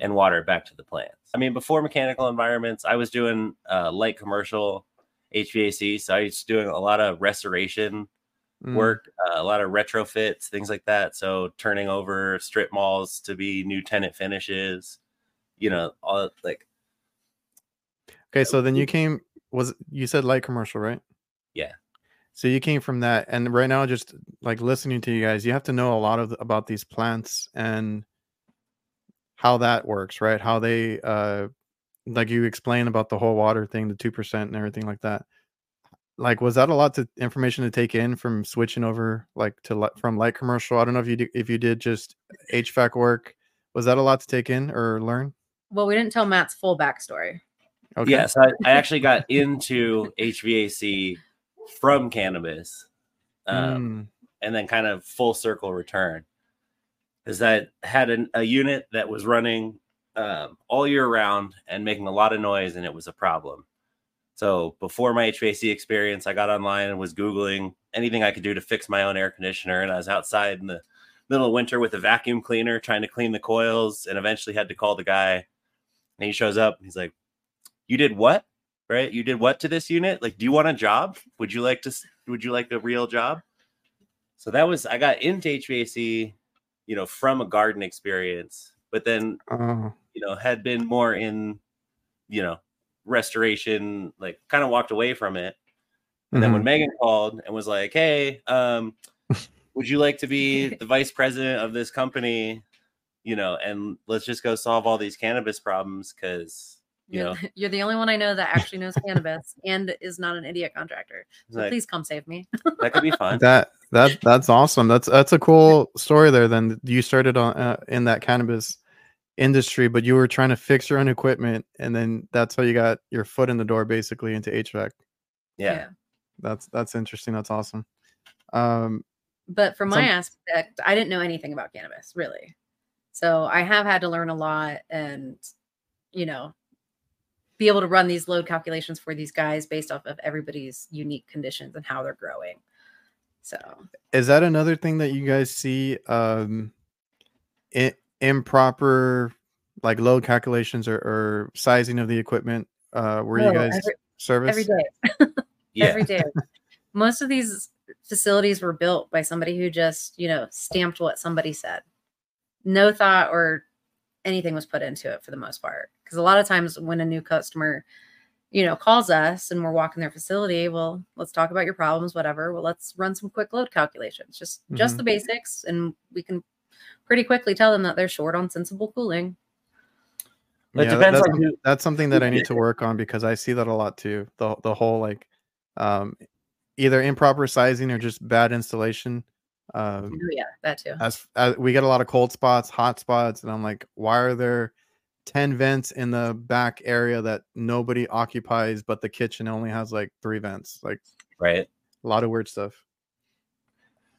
and water back to the plants. I mean, before Mechanical Environments, I was doing uh, light commercial H V A C, so I was doing a lot of restoration mm. work, uh, a lot of retrofits, things like that. So turning over strip malls to be new tenant finishes, you know, all like. Okay, so then you came, was you said light commercial, right? Yeah. So you came from that, and right now, just like listening to you guys, you have to know a lot of about these plants and how that works, right? How they, uh, like you explain about the whole water thing, the two percent and everything like that. Like, was that a lot to information to take in from switching over, like to from light commercial? I don't know if you do, if you did just H V A C work. Was that a lot to take in or learn? Well, we didn't tell Matt's full backstory. Okay. Yes, yeah, so I, I actually got into H V A C from cannabis, um, mm. and then kind of full circle return. Is that I had an, a unit that was running um, all year round and making a lot of noise, and it was a problem. So before my H V A C experience, I got online and was Googling anything I could do to fix my own air conditioner. And I was outside in the middle of winter with a vacuum cleaner trying to clean the coils, and eventually had to call the guy. And he shows up, and he's like, "You did what, right? You did what to this unit? Like, do you want a job? Would you like to, would you like a real job?" So that was, I got into H V A C, you know, from a garden experience, but then, oh. you know, had been more in, you know, restoration, like kind of walked away from it. And mm-hmm. then when Megan called and was like, "Hey, um, would you like to be the vice president of this company, you know, and let's just go solve all these cannabis problems, because You know. you're the only one I know that actually knows cannabis and is not an idiot contractor. So like, please come save me." That could be fun. That that that's awesome. That's that's a cool story there. Then you started on uh, in that cannabis industry, but you were trying to fix your own equipment, and then that's how you got your foot in the door, basically, into H V A C. Yeah, yeah. that's that's interesting. That's awesome. Um, but from my some... aspect, I didn't know anything about cannabis really, so I have had to learn a lot, and you know. be able to run these load calculations for these guys based off of everybody's unique conditions and how they're growing. So is that another thing that you guys see, um, it, improper, like load calculations or, or sizing of the equipment, uh, where no, you guys every, service? Every day. yeah. Every day. Most of these facilities were built by somebody who just, you know, stamped what somebody said. No thought or anything was put into it for the most part. Because a lot of times when a new customer, you know, calls us and we're walking their facility, well, let's talk about your problems, whatever. Well, let's run some quick load calculations, just mm-hmm. just the basics. And we can pretty quickly tell them that they're short on sensible cooling. Yeah, it depends that's, on who, that's something that I need to work on, because I see that a lot too. The, the whole like um, either improper sizing or just bad installation. Um, oh, yeah, that too. As, as we get a lot of cold spots, hot spots, and I'm like, why are there ten vents in the back area that nobody occupies, but the kitchen only has like three vents. Like, right. A lot of weird stuff.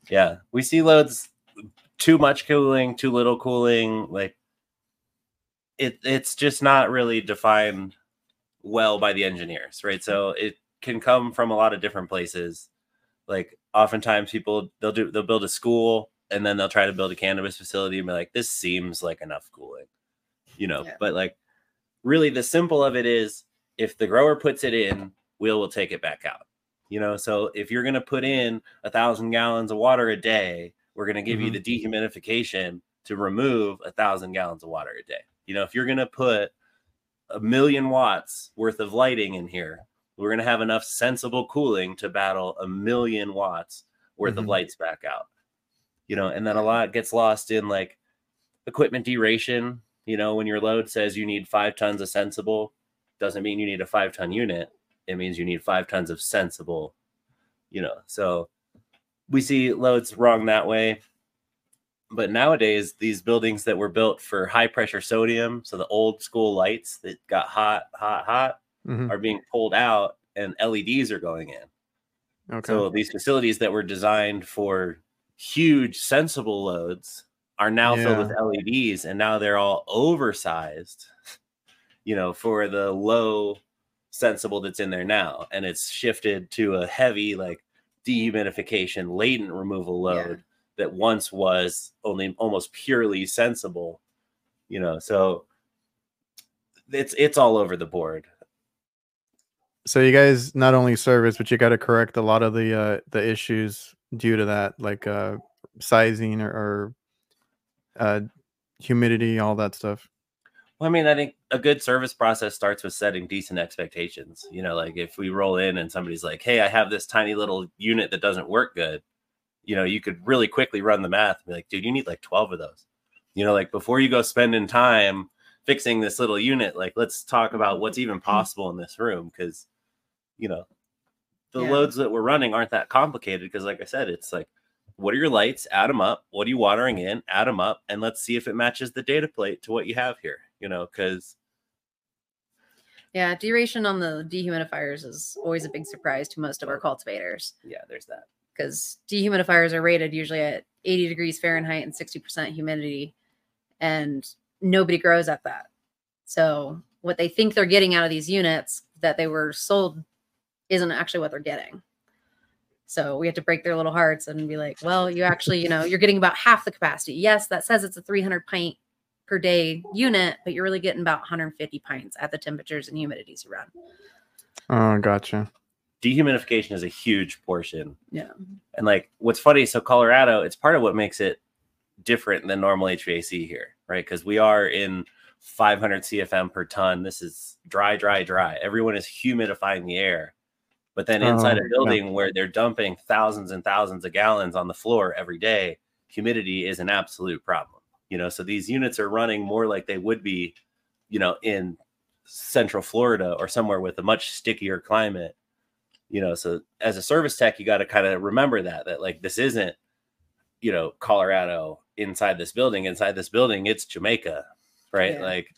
Yeah. We see loads, too much cooling, too little cooling. Like it, it's just not really defined well by the engineers. Right. So it can come from a lot of different places. Like oftentimes people, they'll do, they'll build a school and then they'll try to build a cannabis facility and be like, this seems like enough cooling, you know, yeah. But like really the simple of it is if the grower puts it in, we will take it back out. You know, so if you're going to put in a thousand gallons of water a day, we're going to give mm-hmm. you the dehumidification to remove a thousand gallons of water a day. You know, if you're going to put a million watts worth of lighting in here, we're going to have enough sensible cooling to battle a million watts worth mm-hmm. of lights back out. You know, and then a lot gets lost in like equipment deration. You know, when your load says you need five tons of sensible, doesn't mean you need a five ton unit. It means you need five tons of sensible, you know, so we see loads wrong that way. But nowadays, these buildings that were built for high pressure sodium, so the old school lights that got hot, hot, hot mm-hmm. are being pulled out and L E Ds are going in. Okay. So these facilities that were designed for huge sensible loads are now yeah. filled with L E Ds, and now they're all oversized, you know, for the low sensible that's in there now, and it's shifted to a heavy like dehumidification latent removal load yeah. that once was only almost purely sensible, you know, so it's it's all over the board. So you guys not only service, but you got to correct a lot of the uh the issues due to that, like uh sizing or, or uh humidity, all that stuff. Well, I mean, I think a good service process starts with setting decent expectations. You know, like if we roll in and somebody's like, hey, I have this tiny little unit that doesn't work good. You know, you could really quickly run the math and be like, dude, you need like twelve of those. You know, like before you go spending time fixing this little unit, like let's talk about what's even possible in this room. Because, you know, the yeah. loads that we're running aren't that complicated. Because like I said, it's like, what are your lights? Add them up. What are you watering in? Add them up. And let's see if it matches the data plate to what you have here. You know, because yeah, duration on the dehumidifiers is always a big surprise to most of our cultivators. Yeah, there's that. Because dehumidifiers are rated usually at eighty degrees Fahrenheit and sixty percent humidity, and nobody grows at that. So what they think they're getting out of these units that they were sold isn't actually what they're getting. So we have to break their little hearts and be like, well, you actually, you know, you're getting about half the capacity. Yes, that says it's a three hundred pint per day unit, but you're really getting about one hundred fifty pints at the temperatures and humidities you run. Oh, gotcha. Dehumidification is a huge portion. Yeah. And like, what's funny, so Colorado, it's part of what makes it different than normal H V A C here, right? Because we are in five hundred C F M per ton. This is dry, dry, dry. Everyone is humidifying the air. But then inside oh, a building yeah. where they're dumping thousands and thousands of gallons on the floor every day, humidity is an absolute problem. You know, so these units are running more like they would be, you know, in central Florida or somewhere with a much stickier climate, you know, so as a service tech, you got to kind of remember that, that like, this isn't, you know, Colorado inside this building, inside this building, it's Jamaica, right? Yeah. Like,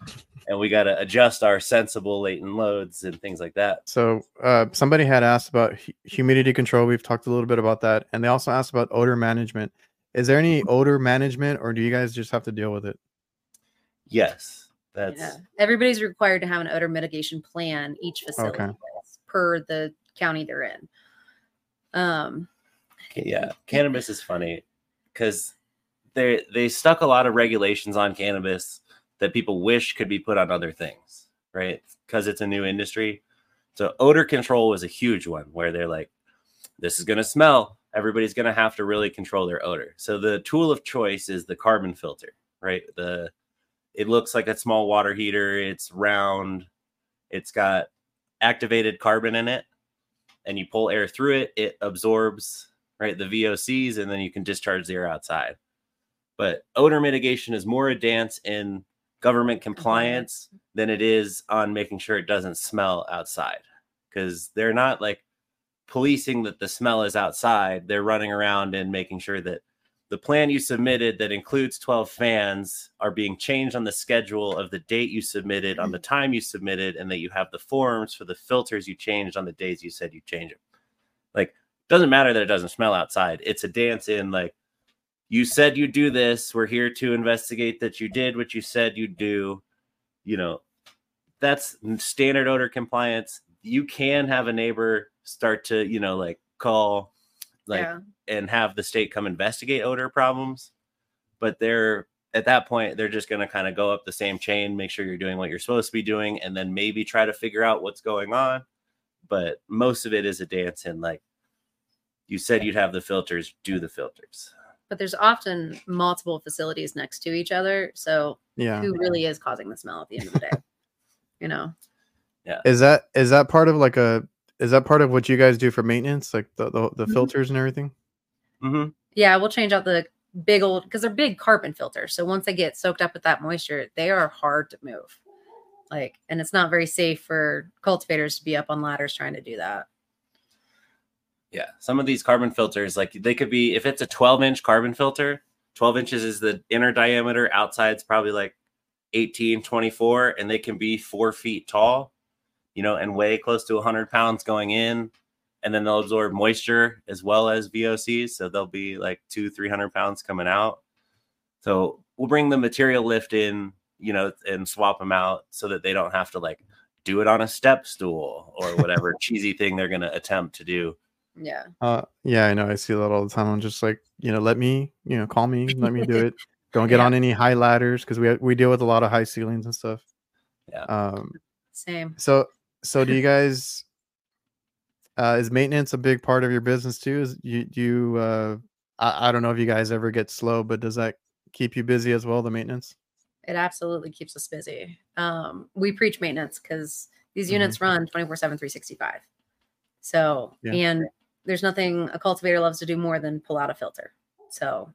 and we got to adjust our sensible latent loads and things like that. So uh, somebody had asked about humidity control. We've talked a little bit about that. And they also asked about odor management. Is there any odor management, or do you guys just have to deal with it? Yes, that's yeah. everybody's required to have an odor mitigation plan. Each facility okay. per the county they're in. Um, yeah, cannabis is funny because they they stuck a lot of regulations on cannabis that people wish could be put on other things, right? Because it's a new industry, so odor control was a huge one where they're like, "This is gonna smell." Everybody's going to have to really control their odor. So the tool of choice is the carbon filter, right? The it looks like a small water heater. It's round. It's got activated carbon in it. And you pull air through it. It absorbs, right, the V O Cs, and then you can discharge the air outside. But odor mitigation is more a dance in government compliance than it is on making sure it doesn't smell outside. Because they're not like policing that the smell is outside. They're running around and making sure that The plan you submitted that includes twelve fans are being changed on the schedule of the date you submitted, on the time you submitted, and that you have the forms for the filters you changed on the days you said you change them. Like, doesn't matter that it doesn't smell outside. It's a dance in, like, you said you do this. We're here to investigate that you did what you said you'd do. You know, that's standard odor compliance. You can have a neighbor start to, you know, like call, like, yeah. and have the state come investigate odor problems. But they're at that point, they're just going to kind of go up the same chain, make sure you're doing what you're supposed to be doing, and then maybe try to figure out what's going on. But most of it is a dance in, like, you said you'd have the filters, do the filters. But there's often multiple facilities next to each other. So yeah. who really is causing the smell at the end of the day? You know? Yeah. Is that, is that part of like a, is that part of what you guys do for maintenance? Like the, the, the mm-hmm. filters and everything? Mm-hmm. Yeah. We'll change out the big old, cause they're big carbon filters. So once they get soaked up with that moisture, they are hard to move. Like, and it's not very safe for cultivators to be up on ladders trying to do that. Yeah, some of these carbon filters, like they could be, if it's a twelve inch carbon filter, twelve inches is the inner diameter, outside's probably like eighteen, twenty-four, and they can be four feet tall, you know, and weigh close to one hundred pounds going in. And then they'll absorb moisture as well as V O Cs. So they'll be like two, three hundred pounds coming out. So we'll bring the material lift in, you know, and swap them out so that they don't have to like do it on a step stool or whatever cheesy thing they're going to attempt to do. Yeah. Uh, yeah, I know. I see that all the time. I'm just like, you know, let me, you know, call me, let me do it. Don't get yeah. on any high ladders because we we deal with a lot of high ceilings and stuff. Yeah. Um, Same. So, so do you guys? Uh, is maintenance a big part of your business too? Is you you? Uh, I I don't know if you guys ever get slow, but does that keep you busy as well? The maintenance. It absolutely keeps us busy. Um, we preach maintenance because these units mm-hmm. run twenty-four seven, three sixty-five. So yeah. and. There's nothing a cultivator loves to do more than pull out a filter. So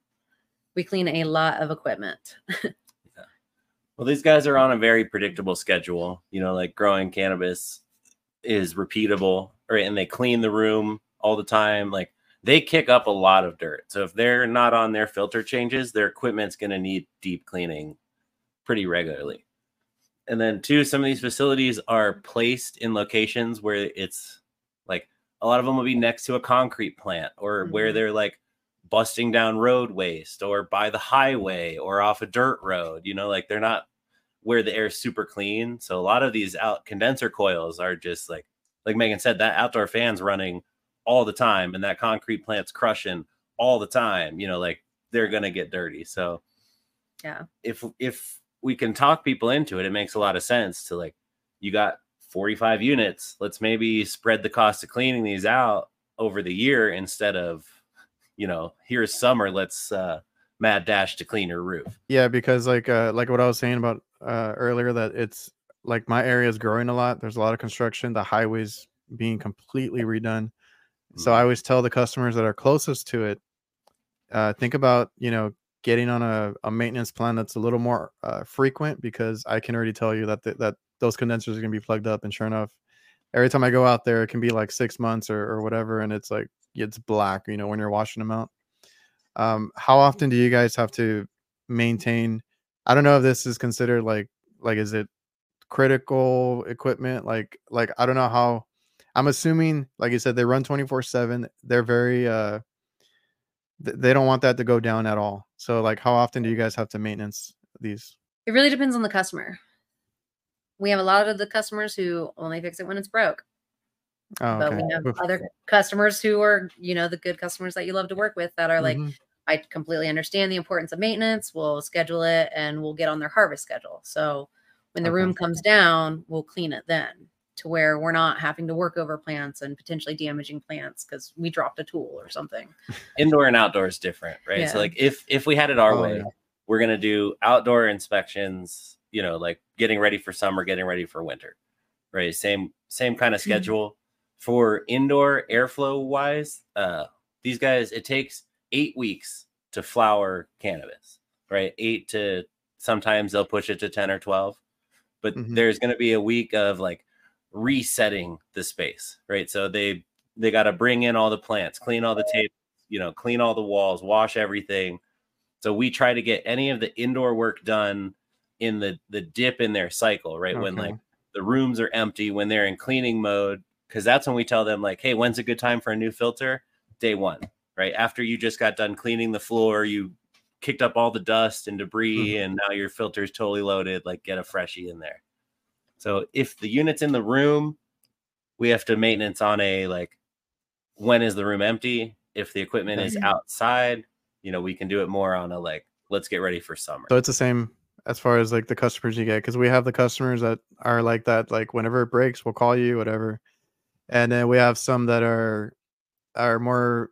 we clean a lot of equipment. yeah. Well, these guys are on a very predictable schedule. You know, like growing cannabis is repeatable, right? And they clean the room all the time. Like they kick up a lot of dirt. So if they're not on their filter changes, their equipment's going to need deep cleaning pretty regularly. And then two, some of these facilities are placed in locations where it's like, a lot of them will be next to a concrete plant or mm-hmm. where they're like busting down road waste or by the highway or off a dirt road, you know, like they're not where the air is super clean. So a lot of these out condenser coils are just like, like Megan said, that outdoor fan's running all the time and that concrete plant's crushing all the time, you know, like they're going to get dirty. So yeah, if, if we can talk people into it, it makes a lot of sense to like, you got forty-five units. Let's maybe spread the cost of cleaning these out over the year instead of, you know, here's summer. Let's uh, mad dash to clean your roof. Yeah, because like uh, like what I was saying about uh, earlier, that it's like my area is growing a lot. There's a lot of construction. The highway's being completely redone. Mm-hmm. So I always tell the customers that are closest to it, uh, think about, you know, getting on a, a maintenance plan that's a little more uh, frequent, because I can already tell you that th- that. those condensers are going to be plugged up. And sure enough, every time I go out there, it can be like six months or, or whatever. And it's like, it's black, you know, when you're washing them out. Um, how often do you guys have to maintain? I don't know if this is considered like, like, is it critical equipment? Like, like, I don't know how, I'm assuming, like you said, they run twenty-four seven. They're very, uh, th- they don't want that to go down at all. So like, how often do you guys have to maintenance these? It really depends on the customer. We have a lot of the customers who only fix it when it's broke. Oh, okay. But we have other customers who are, you know, the good customers that you love to work with that are like, mm-hmm. I completely understand the importance of maintenance. We'll schedule it and we'll get on their harvest schedule. So when the okay. room comes down, we'll clean it then, to where we're not having to work over plants and potentially damaging plants because we dropped a tool or something. Indoor and outdoor is different, right? Yeah. So like if, if we had it our oh, way, yeah. we're going to do outdoor inspections, you know, like getting ready for summer, getting ready for winter, right? Same, same kind of schedule mm-hmm. for indoor airflow wise. Uh, these guys, it takes eight weeks to flower cannabis, right? Eight to sometimes they'll push it to ten or twelve, but mm-hmm. there's going to be a week of like resetting the space, right? So they, they got to bring in all the plants, clean all the tables, you know, clean all the walls, wash everything, So we try to get any of the indoor work done in the, the dip in their cycle, right? Okay. When like the rooms are empty, when they're in cleaning mode, because that's when we tell them like, hey, when's a good time for a new filter? Day one, right? After you just got done cleaning the floor, you kicked up all the dust and debris, mm-hmm. and now your filter is totally loaded, like get a freshie in there. So if the unit's in the room, we have to maintenance on a, like, when is the room empty? If the equipment is outside, you know, we can do it more on a, like, let's get ready for summer. So it's the same as far as like the customers you get, because we have the customers that are like that, like whenever it breaks, we'll call you, whatever. And then we have some that are are more,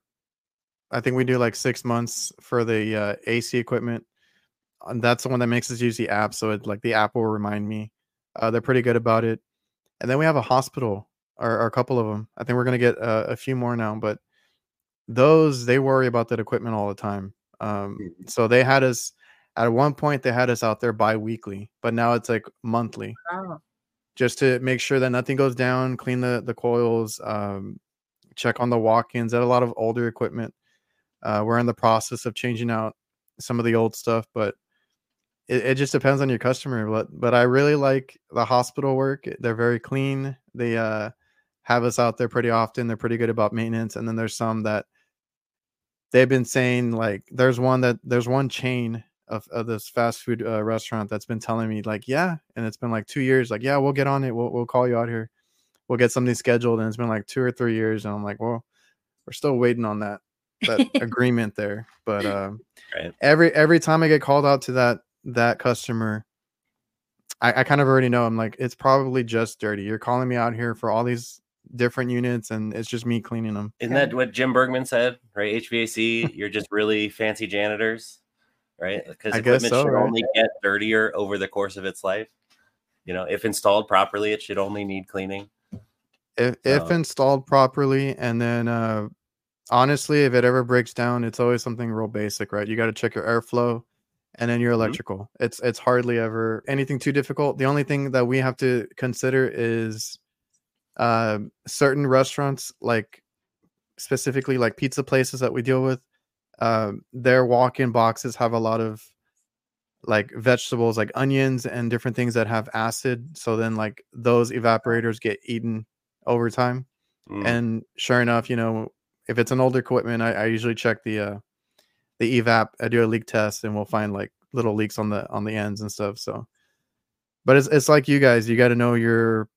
I think we do like six months for the uh, A C equipment. And that's the one that makes us use the app. So it, like, the app will remind me. Uh, they're pretty good about it. And then we have a hospital, or, or a couple of them. I think we're going to get uh, a few more now, but those, they worry about that equipment all the time. Um, so they had us at one point, they had us out there bi-weekly, but now it's like monthly. Wow. Just to make sure that nothing goes down, clean the, the coils, um, check on the walk-ins. That a lot of older equipment. Uh, we're in the process of changing out some of the old stuff, but It, it just depends on your customer, but but I really like the hospital work. They're very clean. They uh, have us out there pretty often. They're pretty good about maintenance. And then there's some that they've been saying, like, there's one that there's one chain of, of this fast food uh, restaurant that's been telling me, like, yeah, and it's been like two years. Like, yeah, we'll get on it. We'll we'll call you out here. We'll get something scheduled. And it's been like two or three years, and I'm like, well, we're still waiting on that that agreement there. But um, right. every every time I get called out to that. that customer, I, I kind of already know. I'm like, it's probably just dirty. You're calling me out here for all these different units, and it's just me cleaning them. Isn't that what Jim Bergman said, right? H V A C, you're just really fancy janitors, right? Because equipment so, should right? only get dirtier over the course of its life. You know, if installed properly, it should only need cleaning. If, so. if installed properly, and then uh, honestly, if it ever breaks down, it's always something real basic, right? You got to check your airflow. And then your electrical. Mm-hmm. It's it's hardly ever anything too difficult. The only thing that we have to consider is uh, certain restaurants, like specifically like pizza places that we deal with. Uh, their walk-in boxes have a lot of like vegetables, like onions and different things that have acid. So then like those evaporators get eaten over time. Mm. And sure enough, you know, if it's an older equipment, I, I usually check the. Uh, The evap, I do a leak test, and we'll find like little leaks on the on the ends and stuff. So, but it's it's like you guys, you got to know your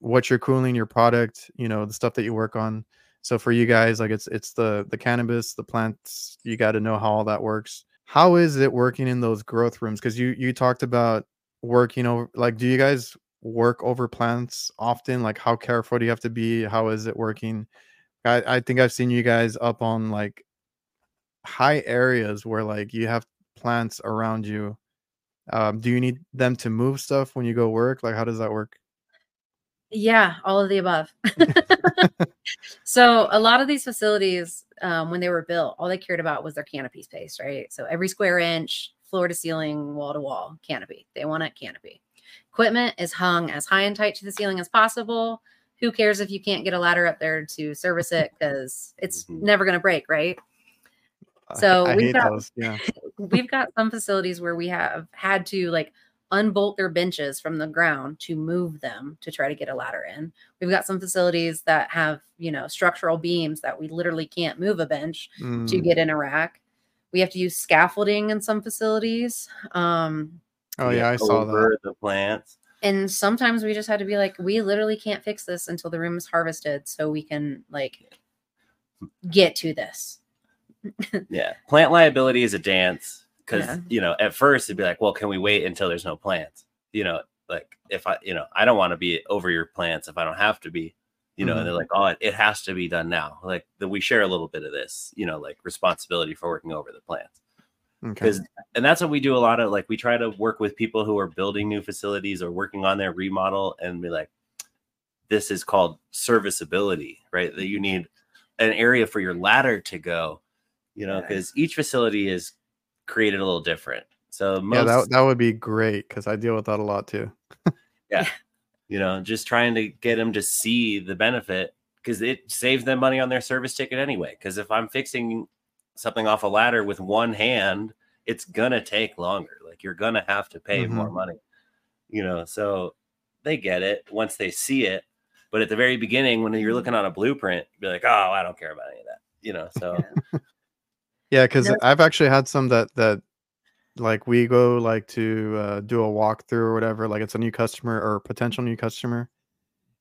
what you're cooling, your product, you know, the stuff that you work on. So for you guys, like it's it's the the cannabis, the plants. You got to know how all that works. How is it working in those growth rooms? Because you you talked about working over. Like, do you guys work over plants often? Like, how careful do you have to be? How is it working? I I think I've seen you guys up on like. High areas where like you have plants around you. Um do you need them to move stuff when you go work? Like, how does that work? Yeah, all of the above. So a lot of these facilities, um when they were built, all they cared about was their canopy space, right? So every square inch, floor to ceiling, wall to wall canopy. They want a canopy. Equipment is hung as high and tight to the ceiling as possible. Who cares if you can't get a ladder up there to service it, because it's mm-hmm. never going to break, right? So we've got, yeah. we've got some facilities where we have had to like unbolt their benches from the ground to move them to try to get a ladder in. We've got some facilities that have, you know, structural beams that we literally can't move a bench mm. to get in a rack. We have to use scaffolding in some facilities. Um, oh, yeah, I saw that. The plants. And sometimes we just had to be like, we literally can't fix this until the room is harvested so we can like get to this. Yeah, plant liability is a dance, because yeah. you know, at first it'd be like, well, can we wait until there's no plants? You know, like if I, you know, I don't want to be over your plants if I don't have to be, you know. Mm-hmm. And they're like, oh, it, it has to be done now. Like that, we share a little bit of this, you know, like responsibility for working over the plants. Because, okay. and that's what we do a lot of. Like we try to work with people who are building new facilities or working on their remodel, and be like, this is called serviceability, right? That you need an area for your ladder to go. You know, because each facility is created a little different. So most, yeah, that, that would be great, because I deal with that a lot too. Yeah. You know, just trying to get them to see the benefit, because it saves them money on their service ticket anyway. Because if I'm fixing something off a ladder with one hand it's gonna take longer. Like, you're gonna have to pay mm-hmm. more money, you know. So they get it once they see it. But at the very beginning, when you're looking on a blueprint, you'd be like, oh, I don't care about any of that, you know. So yeah, because no. I've actually had some that that like we go like to uh, do a walkthrough or whatever. Like, it's a new customer or potential new customer.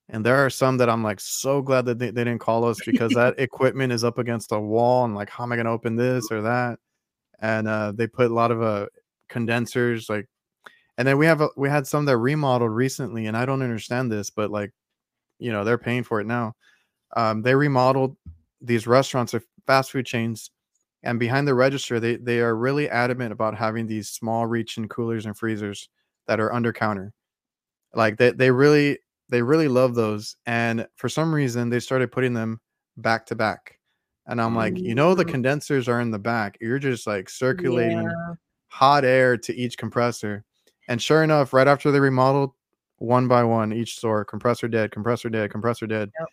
And there are some that I'm like, so glad that they, they didn't call us, because that equipment is up against a wall. And like, how am I going to open this or that? And uh, they put a lot of uh, condensers, like, and then we have, a, we had some that remodeled recently, and I don't understand this, but like, you know, they're paying for it now. Um, they remodeled these restaurants or fast food chains, and behind the register, they, they are really adamant about having these small reach in coolers and freezers that are under counter. Like they, they really, They really love those. And for some reason, they started putting them back to back. And I'm like, you know, the condensers are in the back. You're just like circulating yeah. hot air to each compressor. And sure enough, right after they remodeled, one by one, each store, compressor dead, compressor dead, compressor dead. Yep.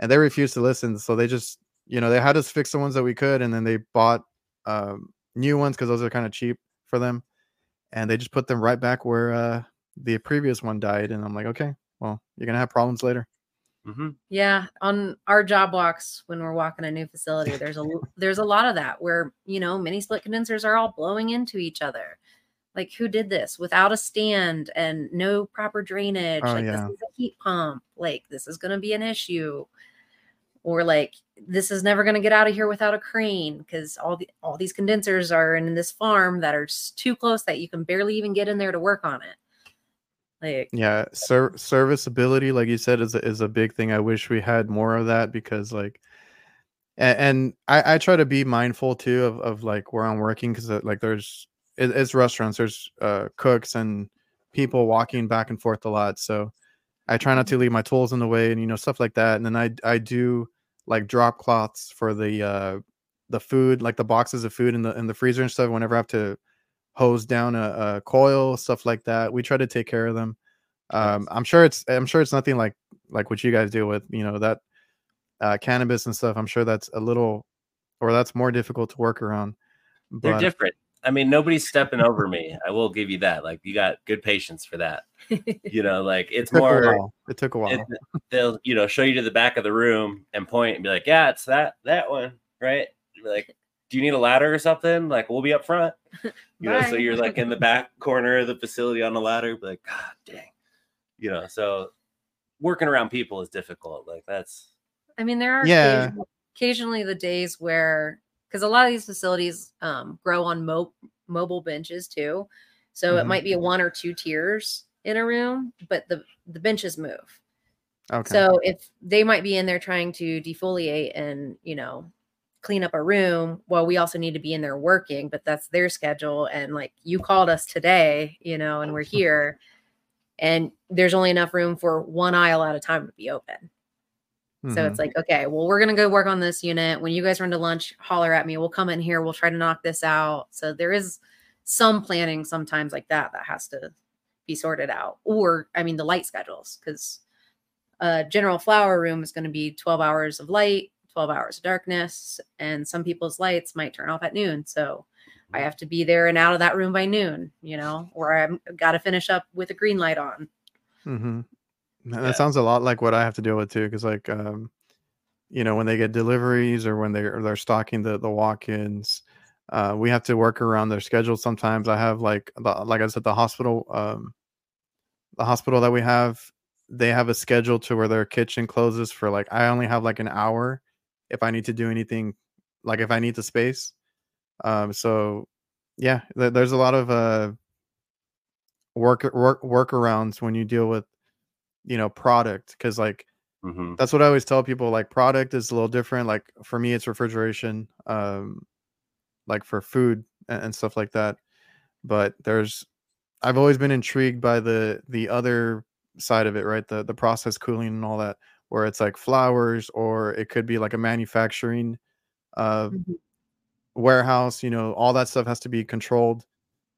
And they refused to listen. So they just, you know, they had us fix the ones that we could. And then they bought um, new ones, because those are kind of cheap for them. And they just put them right back where uh, the previous one died. And I'm like, okay. Well, you're going to have problems later. Mm-hmm. Yeah. On our job walks, when we're walking a new facility, there's a, there's a lot of that where, you know, mini split condensers are all blowing into each other. Like, who did this without a stand and no proper drainage? Oh, like yeah. This is a heat pump. Like, this is going to be an issue. Or like, this is never going to get out of here without a crane, because all the, all these condensers are in this farm that are too close that you can barely even get in there to work on it. Like, yeah, ser- serviceability, like you said, is a, is a big thing. I wish we had more of that, because like, and, and I, I try to be mindful too of, of like where I'm working, because like there's it, it's restaurants, there's uh, cooks and people walking back and forth a lot. So I try not to leave my tools in the way and, you know, stuff like that. And then I I do like drop cloths for the uh, the food, like the boxes of food in the in the freezer and stuff. Whenever I have to hose down a, a coil, stuff like that, we try to take care of them. um i'm sure it's i'm sure it's nothing like like what you guys deal with, you know, that uh cannabis and stuff. I'm sure that's a little, or that's more difficult to work around, but they're different. I mean, nobody's stepping over me, I will give you that. Like, you got good patience for that, you know. Like, it's it more like, it took a while. It, they'll, you know, show you to the back of the room and point and be like, yeah, it's that that one, right? You're like, do you need a ladder or something? Like, we'll be up front, you know. So you're like in the back corner of the facility on a ladder, like, God dang, you know. So working around people is difficult. Like, that's, I mean, there are yeah. occasionally, occasionally the days where, because a lot of these facilities um, grow on mo- mobile benches too. So mm-hmm. it might be a one or two tiers in a room, but the, the benches move. Okay. So if they might be in there trying to defoliate and, you know, clean up a room, well, we also need to be in there working, but that's their schedule. And like, you called us today, you know, and we're here, and there's only enough room for one aisle at a time to be open. Mm-hmm. So it's like, okay, well, we're going to go work on this unit. When you guys run to lunch, holler at me, we'll come in here, we'll try to knock this out. So there is some planning sometimes like that, that has to be sorted out. Or, I mean, the light schedules, because a general flower room is going to be twelve hours of light, twelve hours of darkness, and some people's lights might turn off at noon. So I have to be there and out of that room by noon, you know, or I've got to finish up with a green light on. Mm-hmm. That yeah. sounds a lot like what I have to deal with too. Cause like, um, you know, when they get deliveries or when they or they're stocking the, the walk-ins, uh, we have to work around their schedule. Sometimes I have like, the, like I said, the hospital, um, the hospital that we have, they have a schedule to where their kitchen closes for like, I only have like an hour if I need to do anything, like if I need the space. Um, so yeah, th- there's a lot of uh, work, work, workarounds when you deal with, you know, product. Cause like, mm-hmm. that's what I always tell people, like product is a little different. Like for me, it's refrigeration, um, like for food and, and stuff like that. But there's, I've always been intrigued by the, the other side of it, right? The, the process cooling and all that, where it's like flowers, or it could be like a manufacturing uh, mm-hmm. warehouse, you know, all that stuff has to be controlled.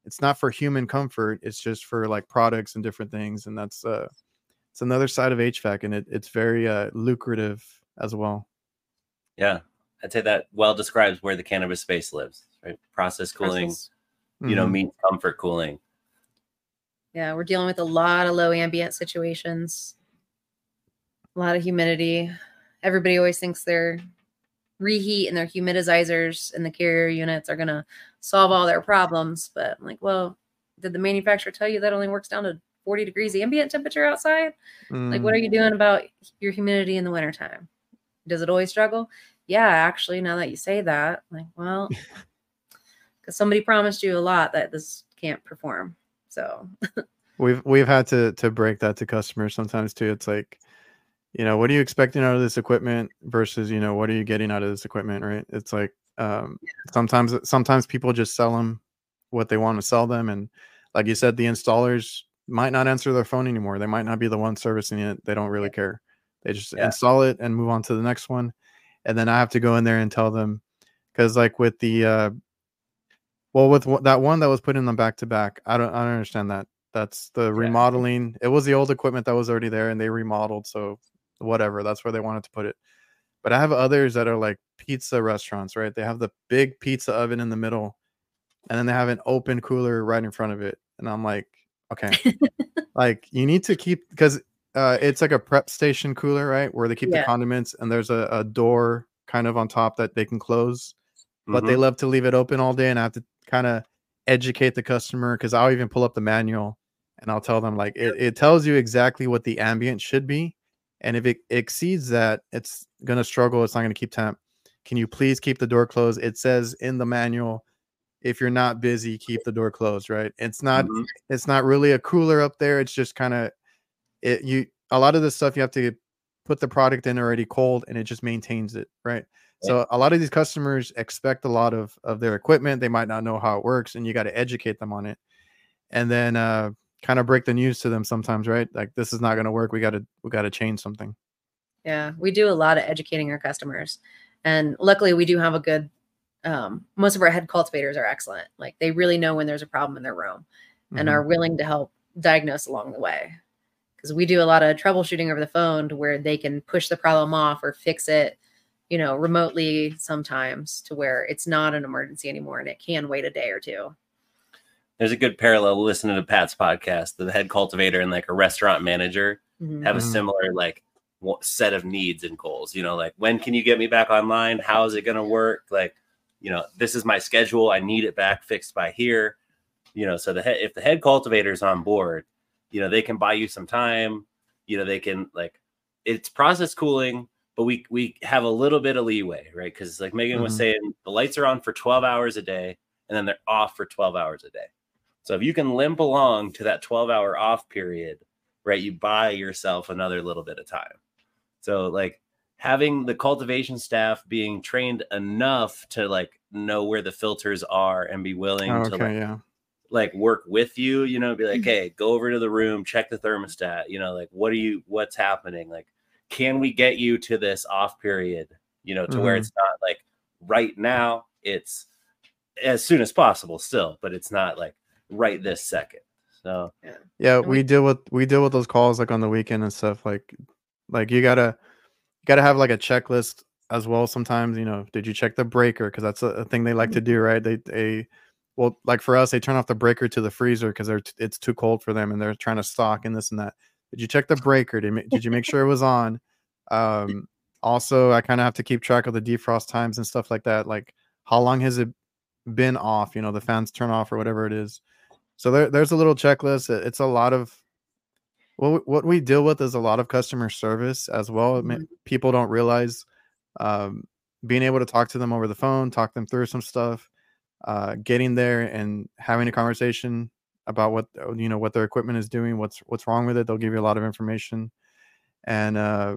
It's not for human comfort. It's just for like products and different things. And that's, uh, it's another side of H V A C, and it, it's very uh, lucrative as well. Yeah. I'd say that well describes where the cannabis space lives, right? Process cooling, process. you mm-hmm. know, means comfort cooling. Yeah, we're dealing with a lot of low ambient situations, a lot of humidity. Everybody always thinks their reheat and their humidizers and the carrier units are going to solve all their problems. But I'm like, well, did the manufacturer tell you that only works down to forty degrees ambient temperature outside? Mm. Like, what are you doing about your humidity in the wintertime? Does it always struggle? Yeah, actually, now that you say that, I'm like, well, because somebody promised you a lot that this can't perform. So we've we've had to to break that to customers sometimes too. It's like, you know, what are you expecting out of this equipment versus, you know, what are you getting out of this equipment, right? It's like um, yeah. sometimes sometimes people just sell them what they want to sell them, and like you said, the installers might not answer their phone anymore. They might not be the one servicing it. They don't really care. They just yeah. install it and move on to the next one. And then I have to go in there and tell them, because like with the uh, well, with that one that was put in them back to back, I don't I don't understand that. That's the yeah. remodeling. It was the old equipment that was already there, and they remodeled. So whatever, that's where they wanted to put it. But I have others that are like pizza restaurants, right? They have the big pizza oven in the middle, and then they have an open cooler right in front of it. And I'm like, okay, like you need to keep, because uh, it's like a prep station cooler, right? Where they keep yeah. the condiments, and there's a, a door kind of on top that they can close, but mm-hmm. they love to leave it open all day. And I have to kind of educate the customer, because I'll even pull up the manual and I'll tell them, like, it, it tells you exactly what the ambient should be. And if it exceeds that, it's going to struggle. It's not going to keep temp. Can you please keep the door closed? It says in the manual, if you're not busy, keep the door closed, right? It's not, mm-hmm. it's not really a cooler up there. It's just kind of it. You, a lot of this stuff, you have to put the product in already cold, and it just maintains it, right? Yeah. So a lot of these customers expect a lot of, of their equipment. They might not know how it works, and you got to educate them on it. And then, uh, kind of break the news to them sometimes, right? Like, this is not going to work. We got to, we got to change something. Yeah. We do a lot of educating our customers, and luckily we do have a good, um, most of our head cultivators are excellent. Like, they really know when there's a problem in their room, and mm-hmm. are willing to help diagnose along the way. Cause we do a lot of troubleshooting over the phone, to where they can push the problem off or fix it, you know, remotely sometimes, to where it's not an emergency anymore, and it can wait a day or two. There's a good parallel listening to Pat's podcast. The head cultivator and like a restaurant manager mm-hmm. have a similar like set of needs and goals. You know, like, when can you get me back online? How is it going to work? Like, you know, this is my schedule. I need it back fixed by here. You know, so the head, if the head cultivator is on board, you know, they can buy you some time. You know, they can, like, it's process cooling, but we we have a little bit of leeway, right? Because like Megan mm-hmm. was saying, the lights are on for twelve hours a day, and then they're off for twelve hours a day. So if you can limp along to that twelve hour off period, right, you buy yourself another little bit of time. So like having the cultivation staff being trained enough to like know where the filters are and be willing oh, okay, to like, yeah. like work with you, you know, be like, hey, go over to the room, check the thermostat, you know, like, what are you, what's happening? Like, can we get you to this off period, you know, to mm-hmm. where it's not like right now, it's as soon as possible still, but it's not like right this second. So yeah, yeah we, we deal with we deal with those calls like on the weekend and stuff. Like like you gotta gotta have like a checklist as well sometimes. You know, did you check the breaker? Because that's a, a thing they like to do, right? They they well, like for us, they turn off the breaker to the freezer because they're t- it's too cold for them, and they're trying to stock and this and that. Did you check the breaker? Did, did you make sure it was on? Um also, I kind of have to keep track of the defrost times and stuff like that, like how long has it been off, you know, the fans turn off or whatever it is. So there, there's a little checklist. It's a lot of what what we deal with is a lot of customer service as well. People don't realize um, being able to talk to them over the phone, talk them through some stuff, uh, getting there and having a conversation about what, you know, what their equipment is doing, what's what's wrong with it. They'll give you a lot of information, and uh,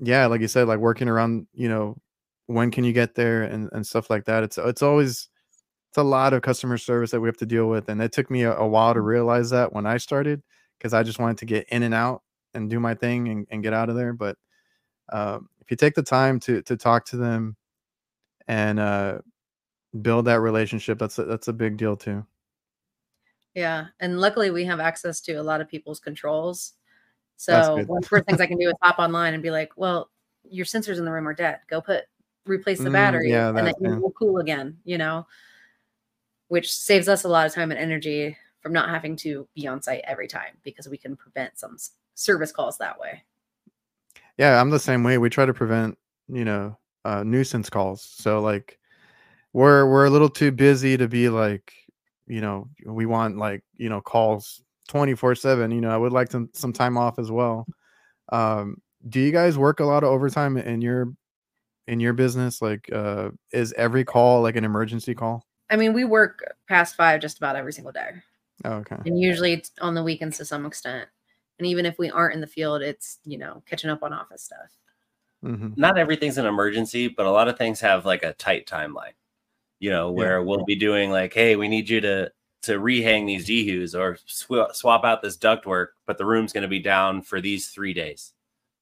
yeah, like you said, like working around, you know, when can you get there and and stuff like that. It's it's always It's a lot of customer service that we have to deal with. And it took me a, a while to realize that when I started, because I just wanted to get in and out and do my thing and, and get out of there. But uh, if you take the time to to talk to them and uh, build that relationship, that's a, that's a big deal too. Yeah. And luckily we have access to a lot of people's controls. So one of the first things I can do is hop online and be like, well, your sensors in the room are dead. Go put, replace the battery mm, yeah, and then you will cool again, you know? which saves us a lot of time and energy from not having to be on site every time, because we can prevent some service calls that way. Yeah, I'm the same way. We try to prevent, you know, uh, nuisance calls. So like we're, we're a little too busy to be like, you know, we want like, you know, calls twenty-four seven, you know, I would like some, some time off as well. Um, do you guys work a lot of overtime in your, in your business? Like, uh, is every call like an emergency call? I mean, we work past five just about every single day. Oh, okay. And usually it's on the weekends to some extent. And even if we aren't in the field, it's, you know, catching up on office stuff. Mm-hmm. Not everything's an emergency, but a lot of things have like a tight timeline, you know, where yeah. we'll be doing like, hey, we need you to, to rehang these dehues or sw swap out this ductwork, but the room's going to be down for these three days,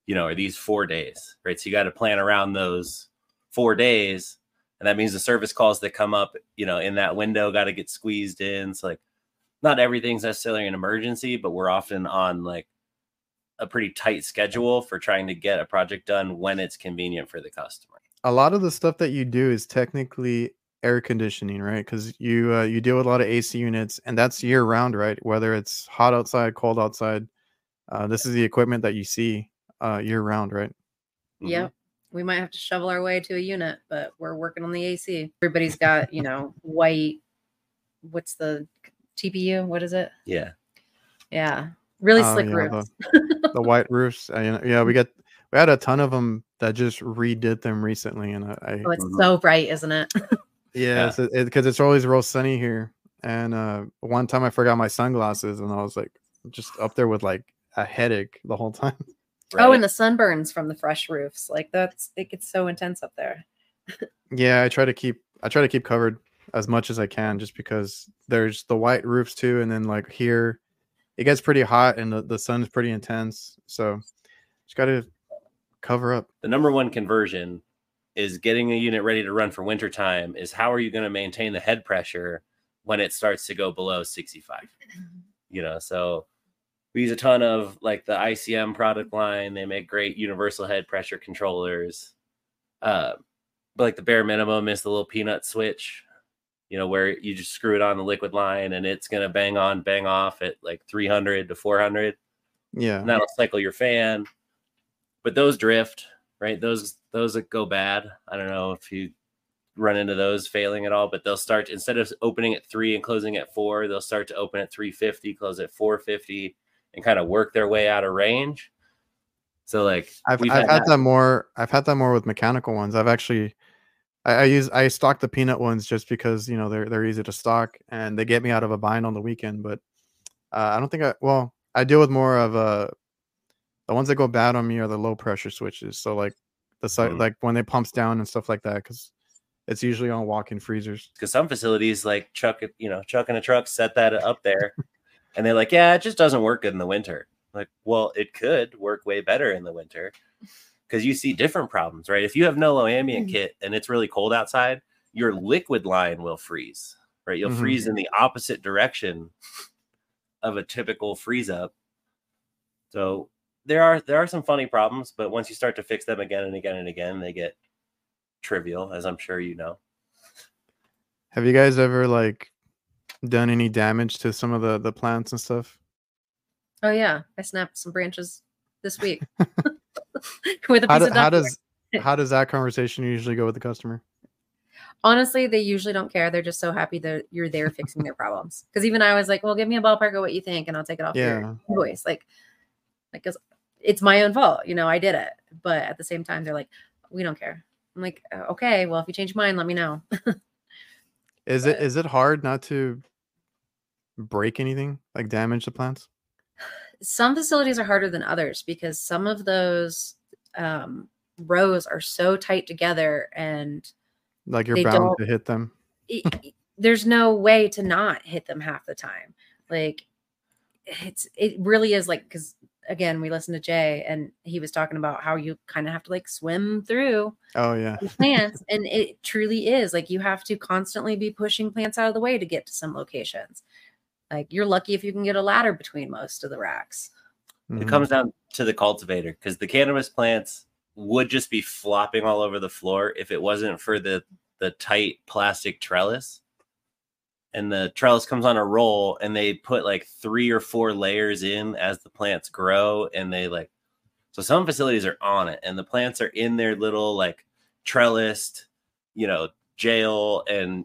you know, or these four days, right? So you got to plan around those four days. And that means the service calls that come up, you know, in that window got to get squeezed in. So like, not everything's necessarily an emergency, but we're often on like a pretty tight schedule for trying to get a project done when it's convenient for the customer. A lot of the stuff that you do is technically air conditioning, right? Because you uh, you deal with a lot of A C units, and that's year round, right? Whether it's hot outside, cold outside, uh, this is the equipment that you see uh, year round, right? Mm-hmm. Yep. We might have to shovel our way to a unit, but we're working on the A C. Everybody's got, you know, white. What's the T P U? What is it? Yeah. Yeah. Really slick uh, yeah, roofs. The, the white roofs. I, you know, yeah. We got, we had a ton of them that just redid them recently. And I, I oh, it's I so bright, isn't it? Yeah. Because yeah. it, it, it's always real sunny here. And uh, one time I forgot my sunglasses and I was like, just up there with like a headache the whole time. Right. Oh, and the sunburns from the fresh roofs. Like that's, it gets so intense up there. Yeah. I try to keep, I try to keep covered as much as I can, just because there's the white roofs too. And then like here it gets pretty hot and the, the sun is pretty intense. So just got to cover up. The number one conversion is getting a unit ready to run for winter time is how are you going to maintain the head pressure when it starts to go below sixty-five, you know? So we use a ton of like the I C M product line. They make great universal head pressure controllers. Uh, but like the bare minimum is the little peanut switch, you know, where you just screw it on the liquid line and it's going to bang on, bang off at like three hundred to four hundred. Yeah. And that'll cycle your fan. But those drift, right? Those, those that go bad. I don't know if you run into those failing at all, but they'll start, instead of opening at three and closing at four, they'll start to open at three fifty, close at four fifty, and kind of work their way out of range. So like I've, I've had, had that more, I've had that more with mechanical ones. I've actually, I use I stock the peanut ones just because, you know, they're they're easy to stock and they get me out of a bind on the weekend. But uh, I don't think I well I deal with more of uh the ones that go bad on me are the low pressure switches. So like the side mm. like when they pumps down and stuff like that, because it's usually on walk-in freezers. Because some facilities like Chuck, you know, Chuck in a truck set that up there, and they're like, yeah, it just doesn't work good in the winter. Like, well, it could work way better in the winter. Because you see different problems, right? If you have no low ambient kit and it's really cold outside, your liquid line will freeze, right? You'll mm-hmm. freeze in the opposite direction of a typical freeze up. So there are there are some funny problems, but once you start to fix them again and again and again, they get trivial, as I'm sure you know. Have you guys ever like done any damage to some of the the plants and stuff? Oh yeah, I snapped some branches this week. With a piece how, do, of how does how does that conversation usually go with the customer? Honestly, they usually don't care. They're just so happy that you're there fixing their problems. Because even I was like, "Well, give me a ballpark of what you think, and I'll take it off yeah. your invoice." Like, like it's my own fault, you know. I did it, but at the same time, they're like, "We don't care." I'm like, "Okay, well, if you change your mind, let me know." Is but, it is it hard not to break anything, like damage the plants? Some facilities are harder than others because some of those um, rows are so tight together and like you're bound to hit them. it, there's no way to not hit them half the time. Like it's, it really is like, cause again, we listened to Jay and he was talking about how you kind of have to like swim through oh yeah plants. And it truly is like, you have to constantly be pushing plants out of the way to get to some locations. Like you're lucky if you can get a ladder between most of the racks. Mm-hmm. It comes down to the cultivator because the cannabis plants would just be flopping all over the floor if it wasn't for the, the tight plastic trellis. and the trellis comes on a roll, and they put like three or four layers in as the plants grow. And they like, so some facilities are on it, and the plants are in their little like trellised, you know, jail, and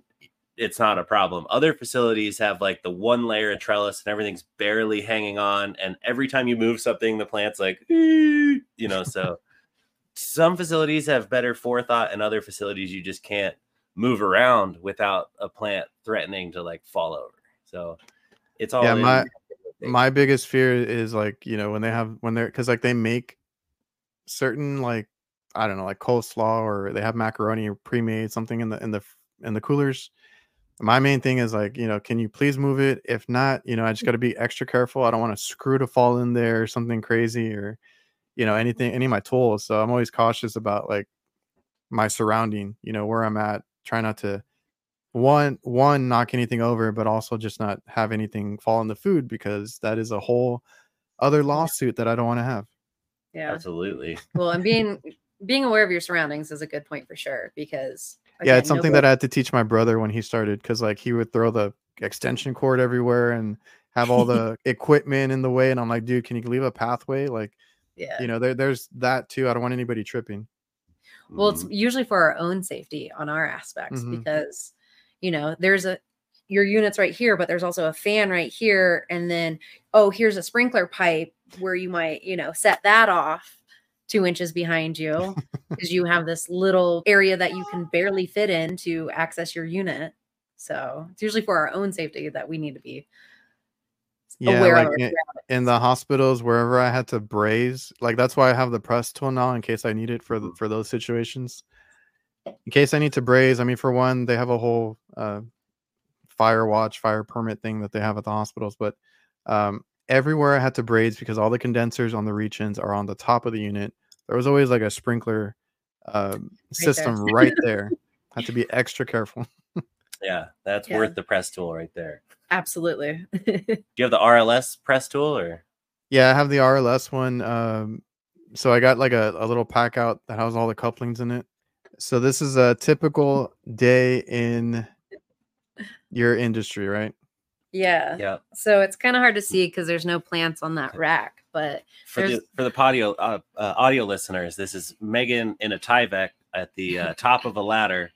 it's not a problem. Other facilities have like the one layer of trellis and everything's barely hanging on. And every time you move something, the plant's like, ee! You know, so some facilities have better forethought, and other facilities you just can't move around without a plant threatening to like fall over. So it's all, yeah, my, my biggest fear is like, you know, when they have, when they're, cause like they make certain, like, I don't know, like coleslaw, or they have macaroni or pre-made something in the, in the, in the coolers. My main thing is like, you know, can you please move it? If not, you know, I just got to be extra careful. I don't want a screw to fall in there or something crazy, or, you know, anything, any of my tools. So I'm always cautious about like my surrounding, you know, where I'm at. Try not to one, one, knock anything over, but also just not have anything fall in the food, because that is a whole other lawsuit that I don't want to have. Yeah, absolutely. Well, and being, being aware of your surroundings is a good point for sure, because again, yeah, it's something nobody... that I had to teach my brother when he started. Cause like he would throw the extension cord everywhere and have all the equipment in the way. And I'm like, dude, can you leave a pathway? Like, yeah, you know, there, there's that too. I don't want anybody tripping. Well, it's usually for our own safety on our aspects, mm-hmm. because, you know, there's a, your unit's right here, but there's also a fan right here. And then, oh, here's a sprinkler pipe where you might, you know, set that off two inches behind you, because you have this little area that you can barely fit in to access your unit. So it's usually for our own safety that we need to be yeah, aware like of. In, in the hospitals, wherever I had to braze, like that's why I have the press tool now, in case I need it for the, for those situations. In case I need to braze, I mean, for one, they have a whole uh, fire watch, fire permit thing that they have at the hospitals, but um, everywhere I had to braze, because all the condensers on the reach-ins are on the top of the unit. There was always like a sprinkler uh, right system there. right there. Have to be extra careful. Yeah, that's yeah. worth the press tool right there. Absolutely. Do you have the R L S press tool, or? Yeah, I have the R L S one. Um, so I got like a, a little pack out that has all the couplings in it. So this is a typical day in your industry, right? Yeah. Yeah. So it's kind of hard to see because there's no plants on that rack, but for there's... the for the audio uh, uh, audio listeners, this is Megan in a Tyvek at the uh, top of a ladder,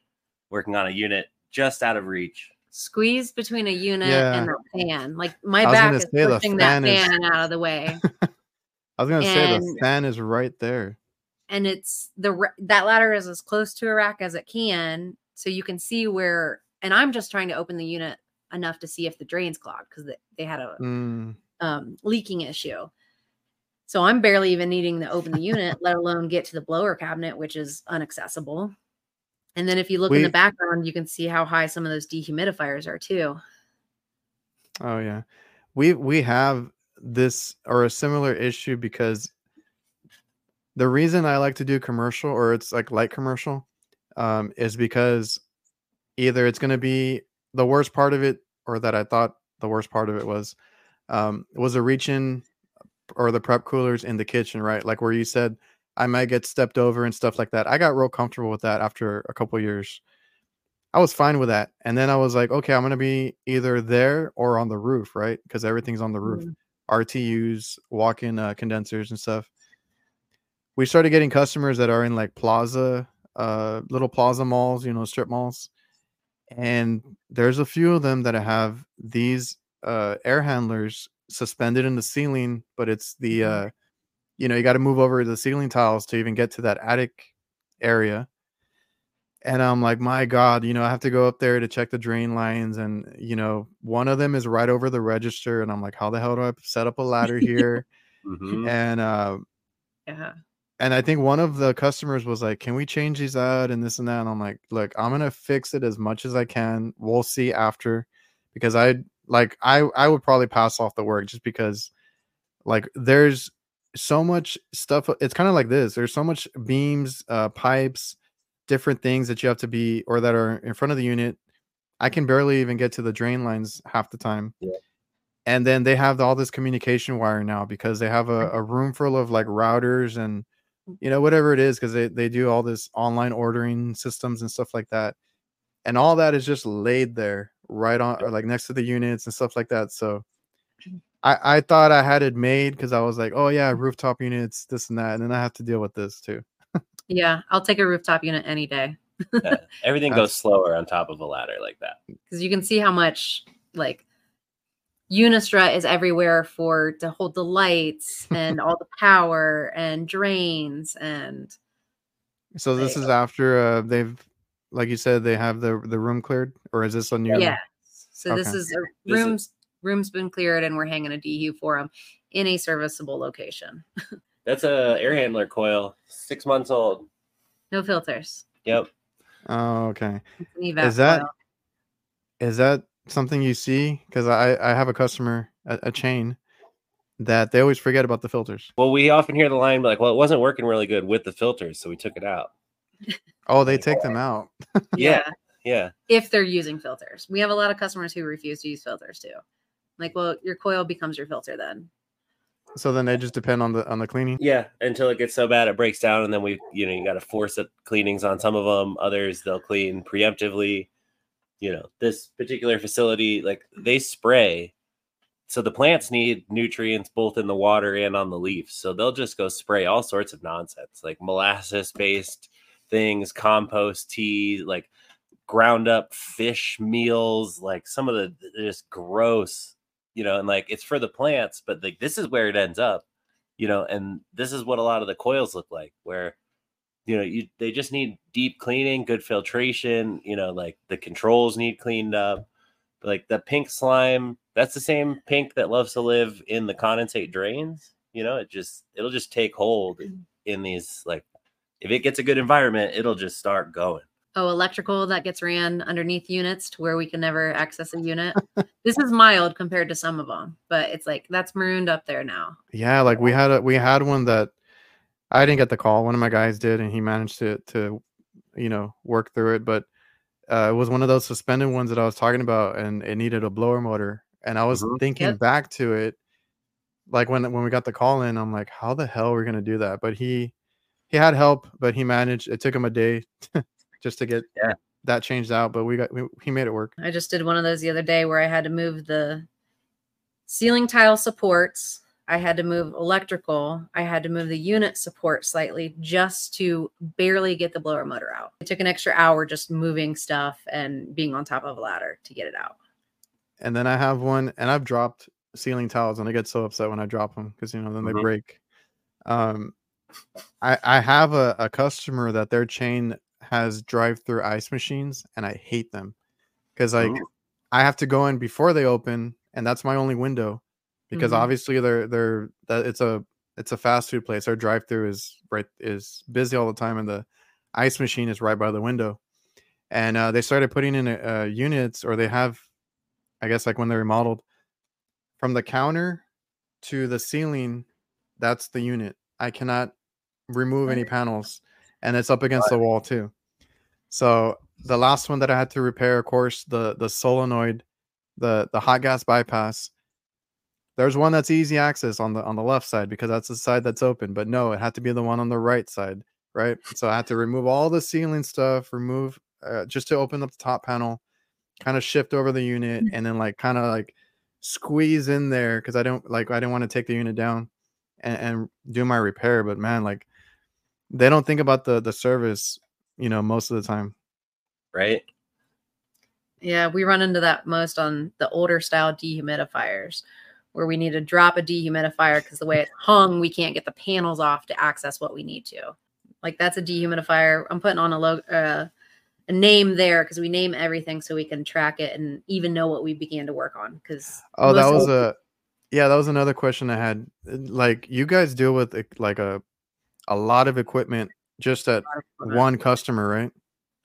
working on a unit just out of reach. Squeeze between a unit yeah. and the fan. Like my back is say, pushing fan that fan is... out of the way. I was gonna and, say the fan is right there, and it's the that ladder is as close to a rack as it can, so you can see where. And I'm just trying to open the unit enough to see if the drain's clogged, because they had a mm. um, leaking issue. So I'm barely even needing to open the unit, let alone get to the blower cabinet, which is inaccessible. And then if you look we, in the background, you can see how high some of those dehumidifiers are too. Oh yeah. We, we have this or a similar issue, because the reason I like to do commercial, or it's like light commercial, um, is because either it's going to be the worst part of it, or that I thought the worst part of it was, um, was a reach in or the prep coolers in the kitchen, right? Like where you said, I might get stepped over and stuff like that. I got real comfortable with that after a couple of years. I was fine with that. And then I was like, okay, I'm going to be either there or on the roof, right? Because everything's on the roof, mm-hmm. R T Us, walk-in uh, condensers and stuff. We started getting customers that are in like plaza, uh, little plaza malls, you know, strip malls. And there's a few of them that have these uh, air handlers suspended in the ceiling, but it's the, uh, you know, you got to move over the ceiling tiles to even get to that attic area. And I'm like, my God, you know, I have to go up there to check the drain lines. And, you know, one of them is right over the register. And I'm like, how the hell do I set up a ladder here? mm-hmm. And, uh, yeah. And I think one of the customers was like, can we change these out and this and that? And I'm like, look, I'm going to fix it as much as I can. We'll see after, because I like, I, I would probably pass off the work, just because like there's so much stuff. It's kind of like this. There's so much beams, uh, pipes, different things that you have to be, or that are in front of the unit. I can barely even get to the drain lines half the time. Yeah. And then they have all this communication wire now, because they have a, a room full of like routers and, you know, whatever it is, because they, they do all this online ordering systems and stuff like that. And all that is just laid there, right on, or like next to the units and stuff like that. So I, I thought I had it made because I was like, oh yeah, rooftop units, this and that. And then I have to deal with this too. Yeah. I'll take a rooftop unit any day. Yeah, everything goes slower on top of a ladder like that. Because you can see how much like Unistrut is everywhere for to hold the lights and all the power and drains. And so this they, is after uh, they've, like you said, they have the, the room cleared, or is this on your? Yeah. Room? So okay. This is a room's room's been cleared and we're hanging a D U for them in a serviceable location. That's a air handler coil, six months old. No filters. Yep. Oh, okay. Is that coil. Is that something you see? Because I, I have a customer, a, a chain, that they always forget about the filters. Well, we often hear the line like, well, it wasn't working really good with the filters, so we took it out. Oh, they take them out. Yeah. Yeah. If they're using filters. We have a lot of customers who refuse to use filters too. Like, well, your coil becomes your filter then. So then they just depend on the on the cleaning. Yeah, until it gets so bad it breaks down, and then we, you know, you got to force up cleanings on some of them. Others they'll clean preemptively. You know, this particular facility, like they spray, so the plants need nutrients both in the water and on the leaves. So they'll just go spray all sorts of nonsense, like molasses based things, compost tea, like ground up fish meals, like some of the just gross. You know, and like it's for the plants, but like this is where it ends up, you know, and this is what a lot of the coils look like, where, you know, you they just need deep cleaning, good filtration, you know, like the controls need cleaned up. But like the pink slime, that's the same pink that loves to live in the condensate drains. You know, it just it'll just take hold in these, like if it gets a good environment, it'll just start going. Oh, electrical that gets ran underneath units to where we can never access a unit. This is mild compared to some of them, but it's like that's marooned up there now. Yeah, like we had a we had one that I didn't get the call. One of my guys did, and he managed to to you know work through it. But uh, it was one of those suspended ones that I was talking about, and it needed a blower motor. And I was mm-hmm. thinking yep. back to it, like when when we got the call in, I'm like, how the hell are we gonna do that? But he he had help, but he managed. It took him a day. Just to get yeah. that changed out, but we got we, he made it work. I just did one of those the other day where I had to move the ceiling tile supports. I had to move electrical. I had to move the unit support slightly just to barely get the blower motor out. It took an extra hour just moving stuff and being on top of a ladder to get it out. And then I have one, and I've dropped ceiling tiles, and I get so upset when I drop them because you know then mm-hmm. they break. Um, I I have a, a customer that their chain has drive-through ice machines, and I hate them because like Ooh. I have to go in before they open, and that's my only window because mm-hmm. obviously they're they're it's a it's a fast food place. Our drive-through is right is busy all the time, and the ice machine is right by the window. And uh, they started putting in uh, units, or they have, I guess, like when they remodeled from the counter to the ceiling, that's the unit. I cannot remove any panels, and it's up against the wall too. So the last one that I had to repair, of course, the the solenoid, the the hot gas bypass. There's one that's easy access on the on the left side because that's the side that's open. But no, it had to be the one on the right side, right? So I had to remove all the ceiling stuff, remove uh, just to open up the top panel, kind of shift over the unit, and then like kind of like squeeze in there because I don't like I didn't want to take the unit down and, and do my repair. But man, like they don't think about the the service. You know, most of the time. Right. Yeah, we run into that most on the older style dehumidifiers where we need to drop a dehumidifier because the way it's hung, we can't get the panels off to access what we need to. Like that's a dehumidifier. I'm putting on a, lo uh, a name there because we name everything so we can track it and even know what we began to work on. Because oh, that was a yeah, that was another question I had. Like you guys deal with like a a lot of equipment. Just at one customer, right?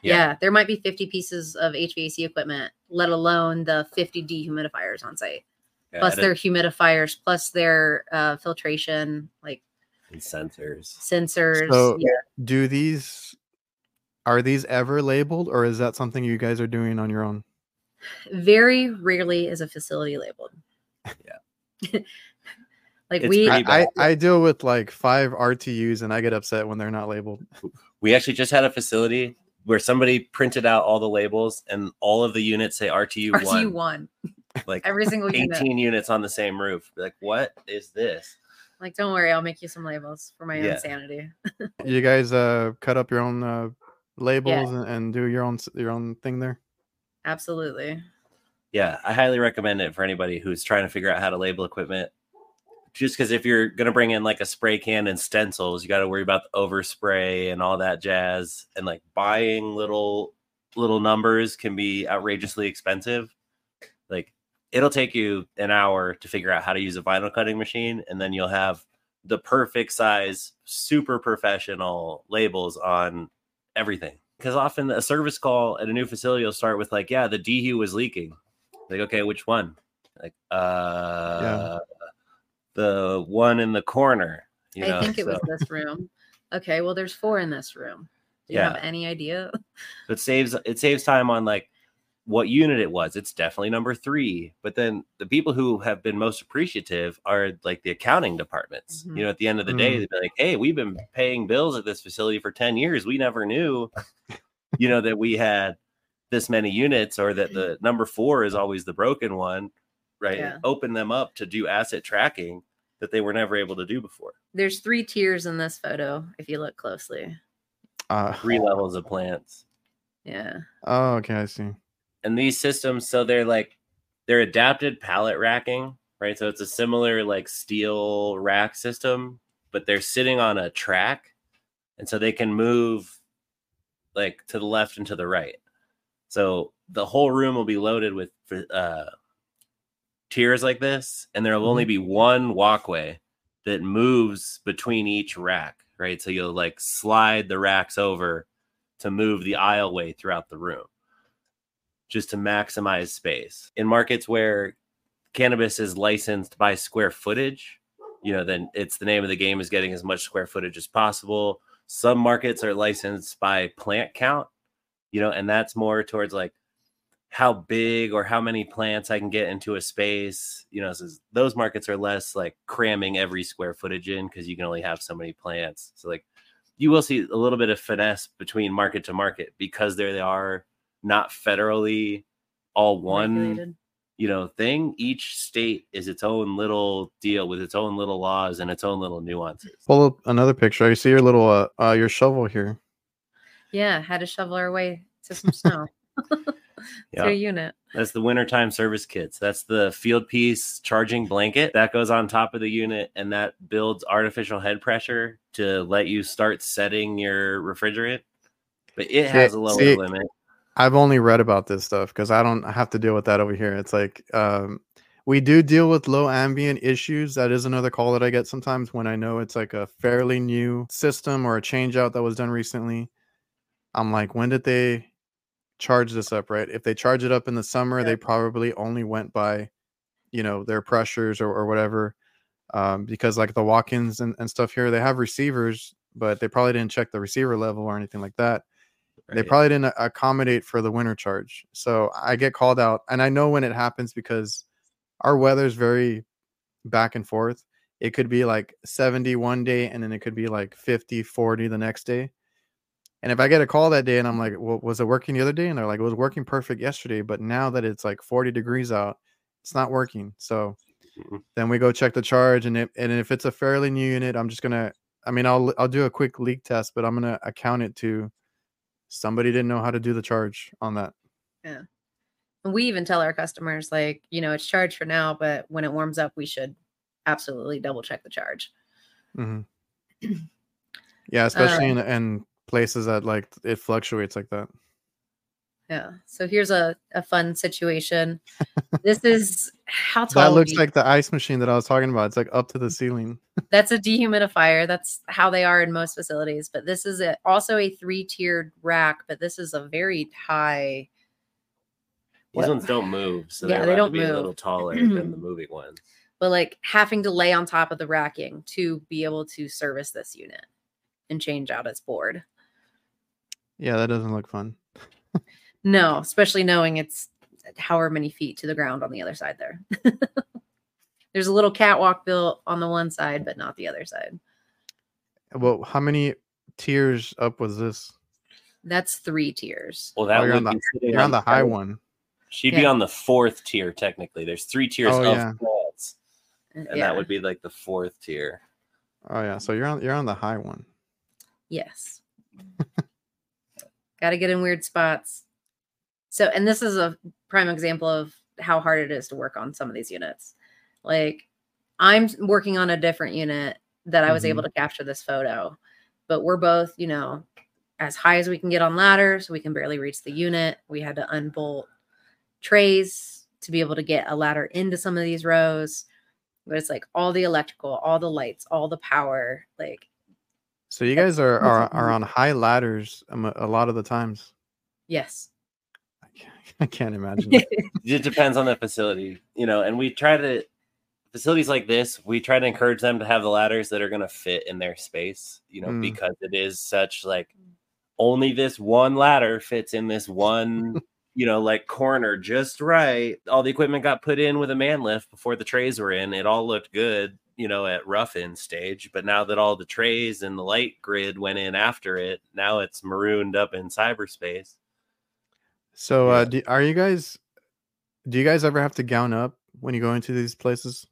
Yeah. Yeah, there might be fifty pieces of H V A C equipment, let alone the fifty dehumidifiers on site, yeah, plus their humidifiers, plus their uh, filtration, like and sensors. Sensors. So yeah. Do these are these ever labeled, or is that something you guys are doing on your own? Very rarely is a facility labeled. Yeah. Like we, I, I, I deal with like five R T Us and I get upset when they're not labeled. We actually just had a facility where somebody printed out all the labels and all of the units say R T U one. R T U one. Like every single eighteen unit. Units on the same roof. Like, what is this? Like, don't worry, I'll make you some labels for my yeah. own sanity. You guys uh, cut up your own uh, labels yeah. and, and do your own your own thing there? Absolutely. Yeah, I highly recommend it for anybody who's trying to figure out how to label equipment. Just because if you're going to bring in like a spray can and stencils, you got to worry about the overspray and all that jazz. And like buying little little numbers can be outrageously expensive. Like it'll take you an hour to figure out how to use a vinyl cutting machine. And then you'll have the perfect size, super professional labels on everything. Because often a service call at a new facility will start with like, yeah, the dehu was leaking. Like, okay, which one? Like, uh... Yeah. The one in the corner. You I know, think it so. was this room. Okay, well, there's four in this room. Do you yeah. have any idea? It saves it saves time on like what unit it was. It's definitely number three. But then the people who have been most appreciative are like the accounting departments. Mm-hmm. You know, at the end of the mm-hmm. day, they'd be like, "Hey, we've been paying bills at this facility for ten years. We never knew, you know, that we had this many units, or that the number four is always the broken one." Right. Yeah. Open them up to do asset tracking that they were never able to do before. There's three tiers in this photo, if you look closely. Uh, three levels of plants. Yeah. Oh, okay. I see. And these systems, so they're like, they're adapted pallet racking, right? So it's a similar like steel rack system, but they're sitting on a track. And so they can move like to the left and to the right. So the whole room will be loaded with, uh, tiers like this, and there'll only be one walkway that moves between each rack, right? So you'll like slide the racks over to move the aisleway throughout the room, just to maximize space. In markets where cannabis is licensed by square footage, you know, then it's the name of the game is getting as much square footage as possible. Some markets are licensed by plant count, you know, and that's more towards like how big or how many plants I can get into a space, you know, so those markets are less like cramming every square footage in because you can only have so many plants. So like you will see a little bit of finesse between market to market because there they are not federally all one, regulated. You know, thing. Each state is its own little deal with its own little laws and its own little nuances. Pull up another picture. I see your little, uh, uh your shovel here. Yeah. Had to shovel our way to some snow. Yeah. Their unit. That's the wintertime service kits. That's the field piece charging blanket that goes on top of the unit, and that builds artificial head pressure to let you start setting your refrigerant. But it has see, a lower see, limit. I've only read about this stuff because I don't have to deal with that over here. It's like um, we do deal with low ambient issues. That is another call that I get sometimes when I know it's like a fairly new system or a change out that was done recently. I'm like, when did they charge this up, right? If they charge it up in the summer, yeah. they probably only went by, you know, their pressures or, or whatever, um, because like the walk-ins and, and stuff here, they have receivers, but they probably didn't check the receiver level or anything like that. Right. They probably didn't accommodate for the winter charge. So I get called out, and I know when it happens because our weather is very back and forth. It could be like seventy one day, and then it could be like fifty, forty the next day. And if I get a call that day and I'm like, well, was it working the other day? And they're like, it was working perfect yesterday. But now that it's like forty degrees out, it's not working. So mm-hmm. then we go check the charge. And, it, and if it's a fairly new unit, I'm just going to, I mean, I'll, I'll do a quick leak test, but I'm going to account it to somebody didn't know how to do the charge on that. Yeah. And we even tell our customers, like, you know, it's charged for now, but when it warms up, we should absolutely double check the charge. Mm-hmm. Yeah. Especially uh, in, in places that like it fluctuates like that. Yeah. So here's a, a fun situation. This is how tall that looks like the ice machine that I was talking about. It's like up to the ceiling. That's a dehumidifier. That's how they are in most facilities. But this is a, also a three-tiered rack, but this is a very high. These ones don't move. So yeah, they don't to be move. A little taller than the moving ones. But like having to lay on top of the racking to be able to service this unit and change out its board. Yeah, that doesn't look fun. No, especially knowing it's however many feet to the ground on the other side there. There's a little catwalk built on the one side, but not the other side. Well, how many tiers up was this? That's three tiers. Well, that oh, you're, on the, you're on the high third. One. She'd yeah. be on the fourth tier, technically. There's three tiers oh, of yeah. flats, and yeah. that would be like the fourth tier. Oh yeah, so you're on you're on the high one. Yes. Got to get in weird spots. So, and this is a prime example of how hard it is to work on some of these units. Like, I'm working on a different unit that I was mm-hmm. able to capture this photo, but we're both, you know, as high as we can get on ladders. We can barely reach the unit. We had to unbolt trays to be able to get a ladder into some of these rows. But it's like all the electrical, all the lights, all the power. Like, so you guys are are, are on high ladders a lot of the times. Yes. I can't, I can't imagine. It. It depends on the facility, you know, and we try to, facilities like this, we try to encourage them to have the ladders that are going to fit in their space, you know, mm. because it is such like only this one ladder fits in this one, you know, like corner just right. All the equipment got put in with a man lift before the trays were in. It all looked good, you know, at rough in stage. But now that all the trays and the light grid went in after it, now it's marooned up in cyberspace. So yeah. uh, do, are you guys, do you guys ever have to gown up when you go into these places?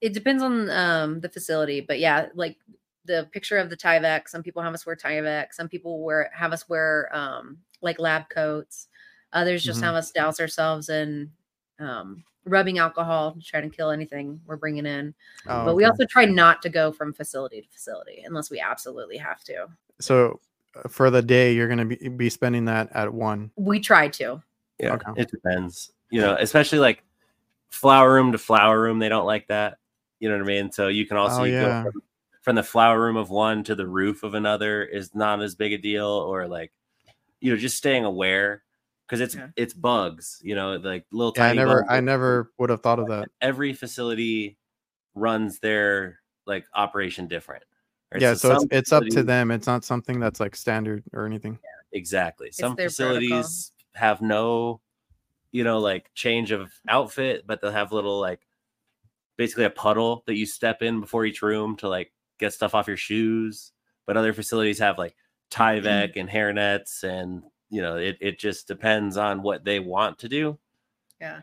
It depends on um, the facility, but yeah, like the picture of the Tyvek, some people have us wear Tyvek, some people wear have us wear um, like lab coats. Others just mm-hmm. have us douse ourselves in um, rubbing alcohol to try to kill anything we're bringing in. Oh, but we okay. also try not to go from facility to facility unless we absolutely have to. So for the day, you're going to be, be spending that at one. We try to. Yeah, okay. It depends. You know, especially like flower room to flower room. They don't like that. You know what I mean? So you can also oh, you yeah. go from, from the flower room of one to the roof of another is not as big a deal, or like, you know, just staying aware because it's, yeah. it's bugs, you know, like little yeah, tiny I never, bugs. I never would have thought of that. Every facility runs their like operation different. Right? Yeah. So, so it's, it's up to them. It's not something that's like standard or anything. Yeah, exactly. It's some facilities protocol. Have no, you know, like change of outfit, but they'll have little like, basically a puddle that you step in before each room to like get stuff off your shoes. But other facilities have like Tyvek and hairnets, and you know, it, it just depends on what they want to do. Yeah.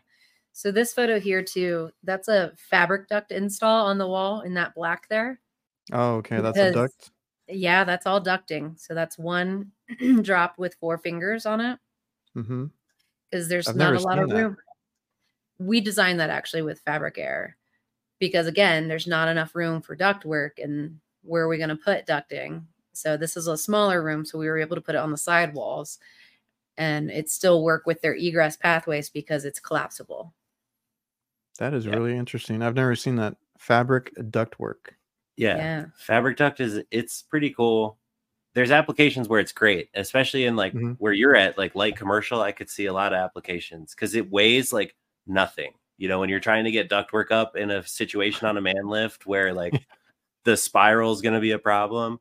So this photo here too, that's a fabric duct install on the wall in that black there. Oh, okay. Because, that's a duct. Yeah. That's all ducting. So that's one drop with four fingers on it. Mm-hmm. Cause there's I've not a lot of room. That. We designed that actually with Fabric Air. Because again, there's not enough room for duct work, and where are we going to put ducting? So this is a smaller room, so we were able to put it on the side walls, and it still work with their egress pathways because it's collapsible. That is yeah. really interesting. I've never seen that fabric duct work. Yeah. yeah, fabric duct is it's pretty cool. There's applications where it's great, especially in like mm-hmm. where you're at, like light commercial. I could see a lot of applications because it weighs like nothing. You know, when you're trying to get ductwork up in a situation on a man lift where like the spiral is going to be a problem,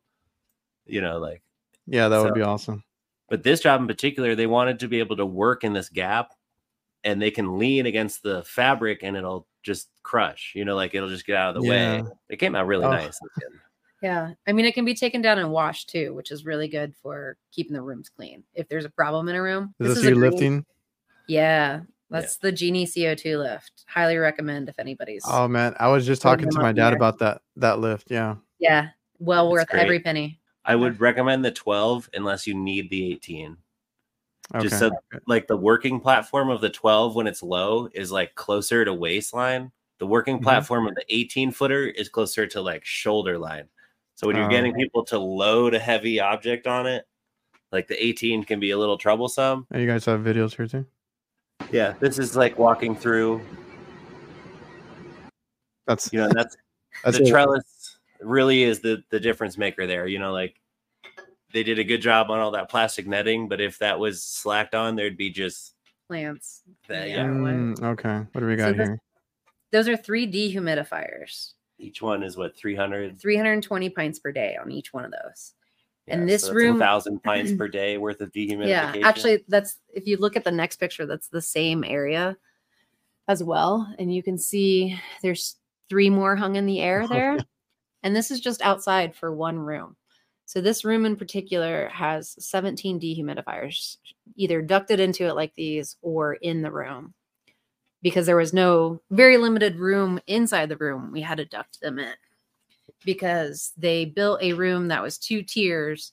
you know, like, yeah, that so. would be awesome. But this job in particular, they wanted to be able to work in this gap, and they can lean against the fabric and it'll just crush, you know, like it'll just get out of the yeah. way. It came out really oh. nice. Yeah. I mean, it can be taken down and washed too, which is really good for keeping the rooms clean. If there's a problem in a room, is this, this is you lifting? Yeah. That's yeah. the Genie C O two lift. Highly recommend if anybody's. Oh man, I was just talking to my dad there. about that that lift. Yeah. Yeah, well worth every penny. I would recommend the twelve unless you need the eighteen. Okay. Just so like the working platform of the twelve when it's low is like closer to waistline. The working platform mm-hmm. of the eighteen footer is closer to like shoulder line. So when you're oh. getting people to load a heavy object on it, like the eighteen can be a little troublesome. And you guys have videos here too. Yeah, this is like walking through. That's you know that's, that's the it. Trellis really is the the difference maker there. You know, like they did a good job on all that plastic netting, but if that was slacked on, there'd be just plants. That, yeah. Mm, okay, what do we got so this, here? Those are three dehumidifiers. Each one is what three hundred three hundred twenty pints per day on each one of those. Yeah, and this so room, a thousand pints per day worth of dehumidification. Yeah, actually, that's if you look at the next picture, that's the same area as well. And you can see there's three more hung in the air there. And this is just outside for one room. So this room in particular has seventeen dehumidifiers, either ducted into it like these or in the room, because there was no very limited room inside the room. We had to duct them in because they built a room that was two tiers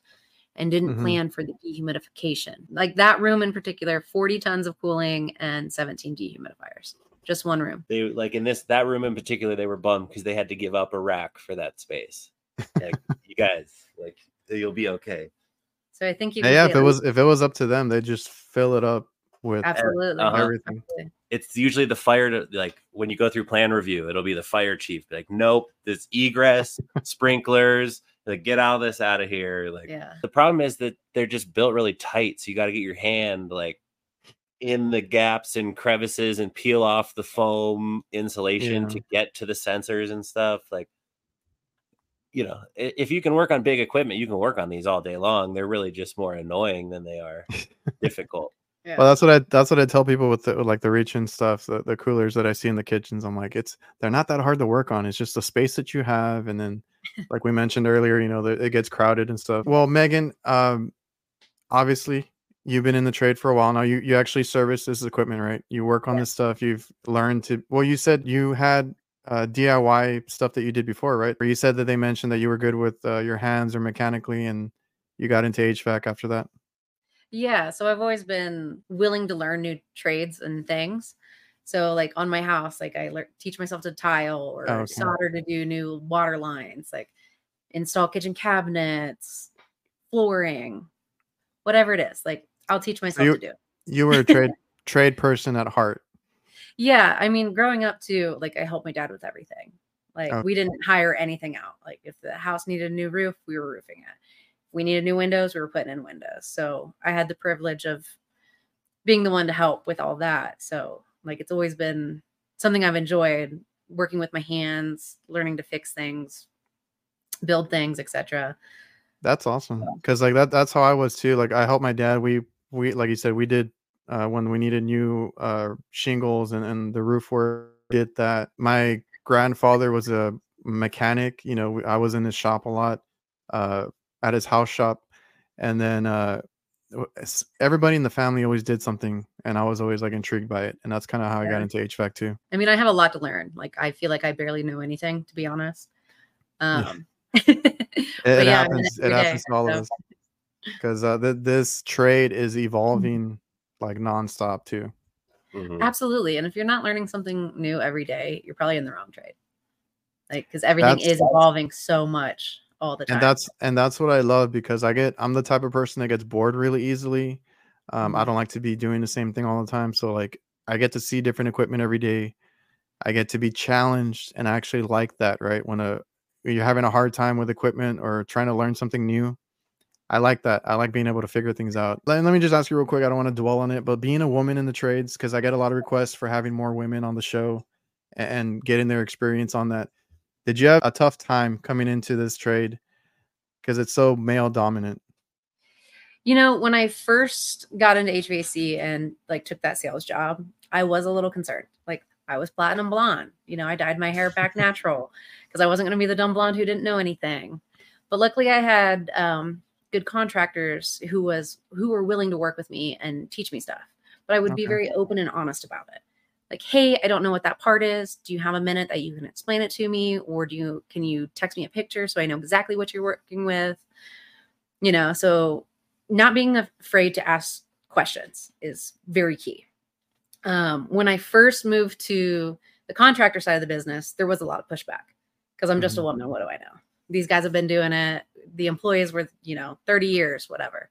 and didn't mm-hmm. plan for the dehumidification. Like that room in particular, forty tons of cooling and seventeen dehumidifiers. Just one room. They like in this that room in particular, they were bummed because they had to give up a rack for that space. Like you guys, like you'll be okay. So I think you. Yeah, if it was if it was up to them, they just fill it up with absolutely uh-huh. everything. Absolutely. It's usually the fire to, like when you go through plan review, it'll be the fire chief. Like, nope, there's egress, sprinklers. Like, get all this out of here. Like, yeah. The problem is that they're just built really tight, so you got to get your hand like in the gaps and crevices and peel off the foam insulation yeah. to get to the sensors and stuff. Like, you know, if you can work on big equipment, you can work on these all day long. They're really just more annoying than they are difficult. Yeah. Well, that's what I that's what I tell people with, the, with like the reach and stuff, the, the coolers that I see in the kitchens. I'm like, it's they're not that hard to work on. It's just the space that you have, and then like we mentioned earlier, you know, the, it gets crowded and stuff. Well, Megan, um, obviously you've been in the trade for a while now. You you actually service this equipment, right? You work on yeah. this stuff. You've learned to. Well, you said you had uh, D I Y stuff that you did before, right? Or you said that they mentioned that you were good with uh, your hands or mechanically, and you got into H V A C after that. Yeah, so I've always been willing to learn new trades and things. So like on my house, like I le- teach myself to tile or oh, okay. solder to do new water lines, like install kitchen cabinets, flooring, whatever it is. Like I'll teach myself you, to do it. You were a trade trade person at heart. Yeah, I mean, growing up too, like I helped my dad with everything. Like okay. we didn't hire anything out. Like if the house needed a new roof, we were roofing it. We needed new windows. We were putting in windows. So I had the privilege of being the one to help with all that. So like, it's always been something I've enjoyed, working with my hands, learning to fix things, build things, et cetera. That's awesome. Cause like that, that's how I was too. Like I helped my dad. We, we, like you said, we did uh, when we needed new uh, shingles and, and the roof work did that. My grandfather was a mechanic. You know, I was in his shop a lot. Uh, at his house shop. And then uh, everybody in the family always did something. And I was always like intrigued by it. And that's kind of how yeah. I got into H V A C too. I mean, I have a lot to learn. Like, I feel like I barely know anything, to be honest. Um, yeah. it it yeah, happens. It happens day, to all so. of us. Because uh, th- this trade is evolving mm-hmm. like nonstop too. Mm-hmm. Absolutely. And if you're not learning something new every day, you're probably in the wrong trade. Like, because everything that's- is evolving so much. All the time. And that's and that's what I love, because I get I'm the type of person that gets bored really easily. Um, I don't like to be doing the same thing all the time. So like I get to see different equipment every day. I get to be challenged, and I actually like that, right? When a when you're having a hard time with equipment or trying to learn something new, I like that. I like being able to figure things out. Let, let me just ask you real quick. I don't want to dwell on it, but being a woman in the trades, because I get a lot of requests for having more women on the show and, and getting their experience on that. Did you have a tough time coming into this trade because it's so male dominant? You know, when I first got into H V A C and like took that sales job, I was a little concerned. Like I was platinum blonde. You know, I dyed my hair back natural because I wasn't going to be the dumb blonde who didn't know anything. But luckily I had um, good contractors who was who were willing to work with me and teach me stuff. But I would okay. be very open and honest about it. Like, hey, I don't know what that part is. Do you have a minute that you can explain it to me? Or do you, can you text me a picture so I know exactly what you're working with? You know, so not being afraid to ask questions is very key. Um, when I first moved to the contractor side of the business, there was a lot of pushback because I'm just mm-hmm. a woman. What do I know? These guys have been doing it. The employees were, you know, thirty years, whatever.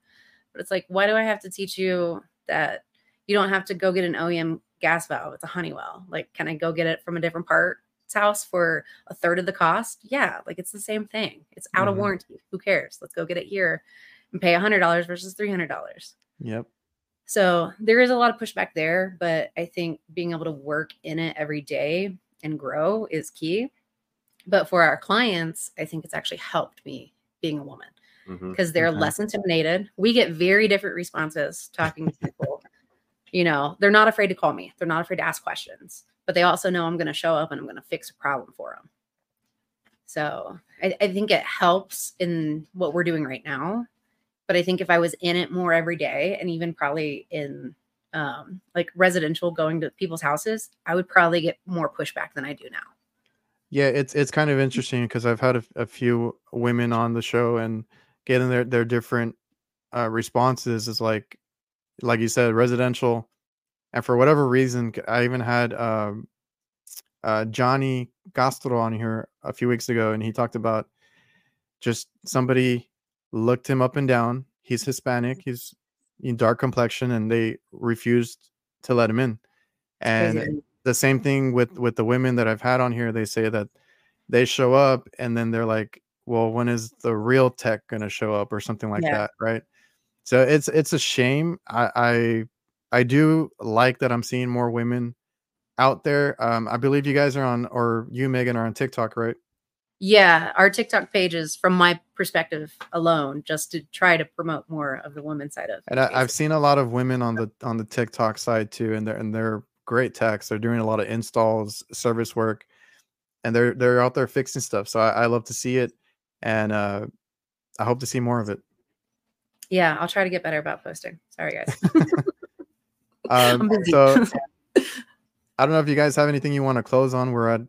But it's like, why do I have to teach you that you don't have to go get an O E M gas valve? It's a Honeywell. Like, can I go get it from a different parts house for a third of the cost? Yeah. Like, it's the same thing. It's out mm-hmm. of warranty. Who cares? Let's go get it here and pay a hundred dollars versus three hundred dollars. Yep. So there is a lot of pushback there, but I think being able to work in it every day and grow is key. But for our clients, I think it's actually helped me being a woman because mm-hmm. they're mm-hmm. less intimidated. We get very different responses talking to people. You know, they're not afraid to call me. They're not afraid to ask questions, but they also know I'm going to show up and I'm going to fix a problem for them. So I, I think it helps in what we're doing right now. But I think if I was in it more every day, and even probably in um, like residential, going to people's houses, I would probably get more pushback than I do now. Yeah, it's it's kind of interesting because I've had a, a few women on the show, and getting their their different uh, responses is like, like you said, residential. And for whatever reason, I even had um, uh, Johnny Castro on here a few weeks ago, and he talked about just somebody looked him up and down. He's Hispanic. He's in dark complexion, and they refused to let him in. And crazy. The same thing with, with the women that I've had on here. They say that they show up, and then they're like, well, when is the real tech going to show up, or something like yeah. that. Right. So it's, it's a shame. I, I, I do like that I'm seeing more women out there. Um, I believe you guys are on, or you, Megan, are on TikTok, right? Yeah, our TikTok page is, from my perspective alone, just to try to promote more of the women's side of it. And I, I've seen a lot of women on the on the TikTok side too, and they're and they're great techs. They're doing a lot of installs, service work, and they're they're out there fixing stuff. So I, I love to see it, and uh, I hope to see more of it. Yeah, I'll try to get better about posting. Sorry, guys. Um, so I don't know if you guys have anything you want to close on. We're at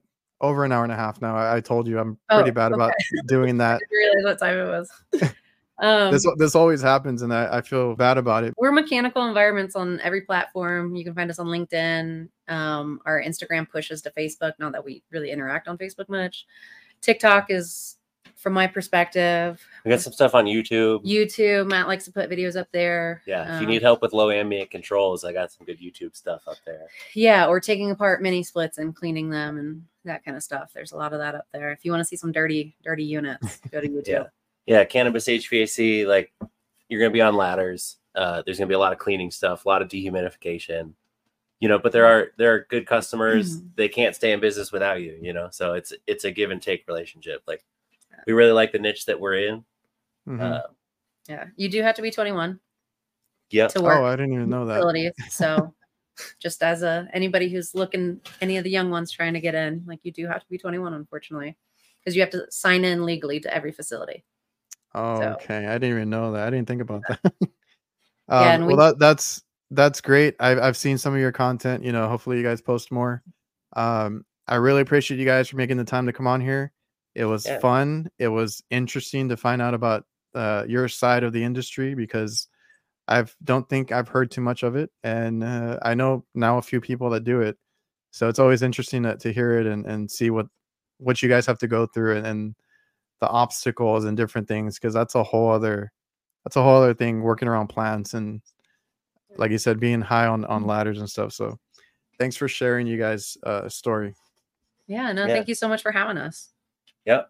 over an hour and a half now. I, I told you I'm pretty oh, bad okay. about doing that. I didn't realize what time it was. Um, this this always happens, and I, I feel bad about it. We're Mechanical Environments on every platform. You can find us on LinkedIn. Um, our Instagram pushes to Facebook. Not that we really interact on Facebook much. TikTok is, from my perspective, we got some stuff on YouTube. YouTube, Matt likes to put videos up there. Yeah, if um, you need help with low ambient controls, I got some good YouTube stuff up there. Yeah, or taking apart mini splits and cleaning them and that kind of stuff. There's a lot of that up there. If you want to see some dirty, dirty units, go to YouTube. yeah. yeah, cannabis H V A C, like, you're going to be on ladders. Uh, there's going to be a lot of cleaning stuff, a lot of dehumidification. You know, but there are there are good customers. Mm-hmm. They can't stay in business without you, you know. So it's it's a give and take relationship. Like, we really like the niche that we're in. Mm-hmm. uh, yeah, you do have to be twenty-one. Yeah. To work. Oh, I didn't even know that. So, just as a anybody who's looking, any of the young ones trying to get in, like, you do have to be twenty-one, unfortunately, because you have to sign in legally to every facility. Oh, so. Okay. I didn't even know that. I didn't think about that. um, yeah, we, well, that, that's that's great. I've I've seen some of your content. You know, hopefully you guys post more. Um, I really appreciate you guys for making the time to come on here. It was yeah. fun. It was interesting to find out about uh, your side of the industry, because I don't think I've heard too much of it. And uh, I know now a few people that do it. So it's always interesting to, to hear it and, and see what, what you guys have to go through, and, and the obstacles and different things. Cause that's a whole other, that's a whole other thing, working around plants. And like you said, being high on, on ladders and stuff. So thanks for sharing you guys' uh, story. Yeah, no, yeah. Thank you so much for having us. Yep.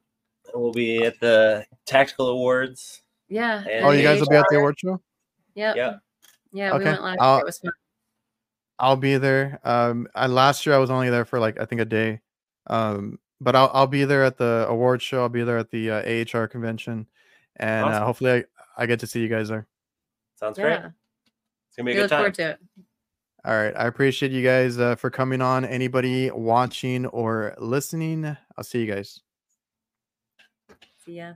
We'll be at the Tactical Awards. Yeah. Oh, you guys will be at the award show? Yep. Yep. Yeah. Okay. We went last I'll, year. It was fun. I'll be there. Um, I, last year I was only there for like, I think a day. Um, but I'll, I'll be there at the award show. I'll be there at the uh, A H R convention. And awesome. uh, hopefully I, I get to see you guys there. Sounds yeah. great. It's going to be a we good look time. Forward to it. All right. I appreciate you guys uh, for coming on. Anybody watching or listening, I'll see you guys. Yeah.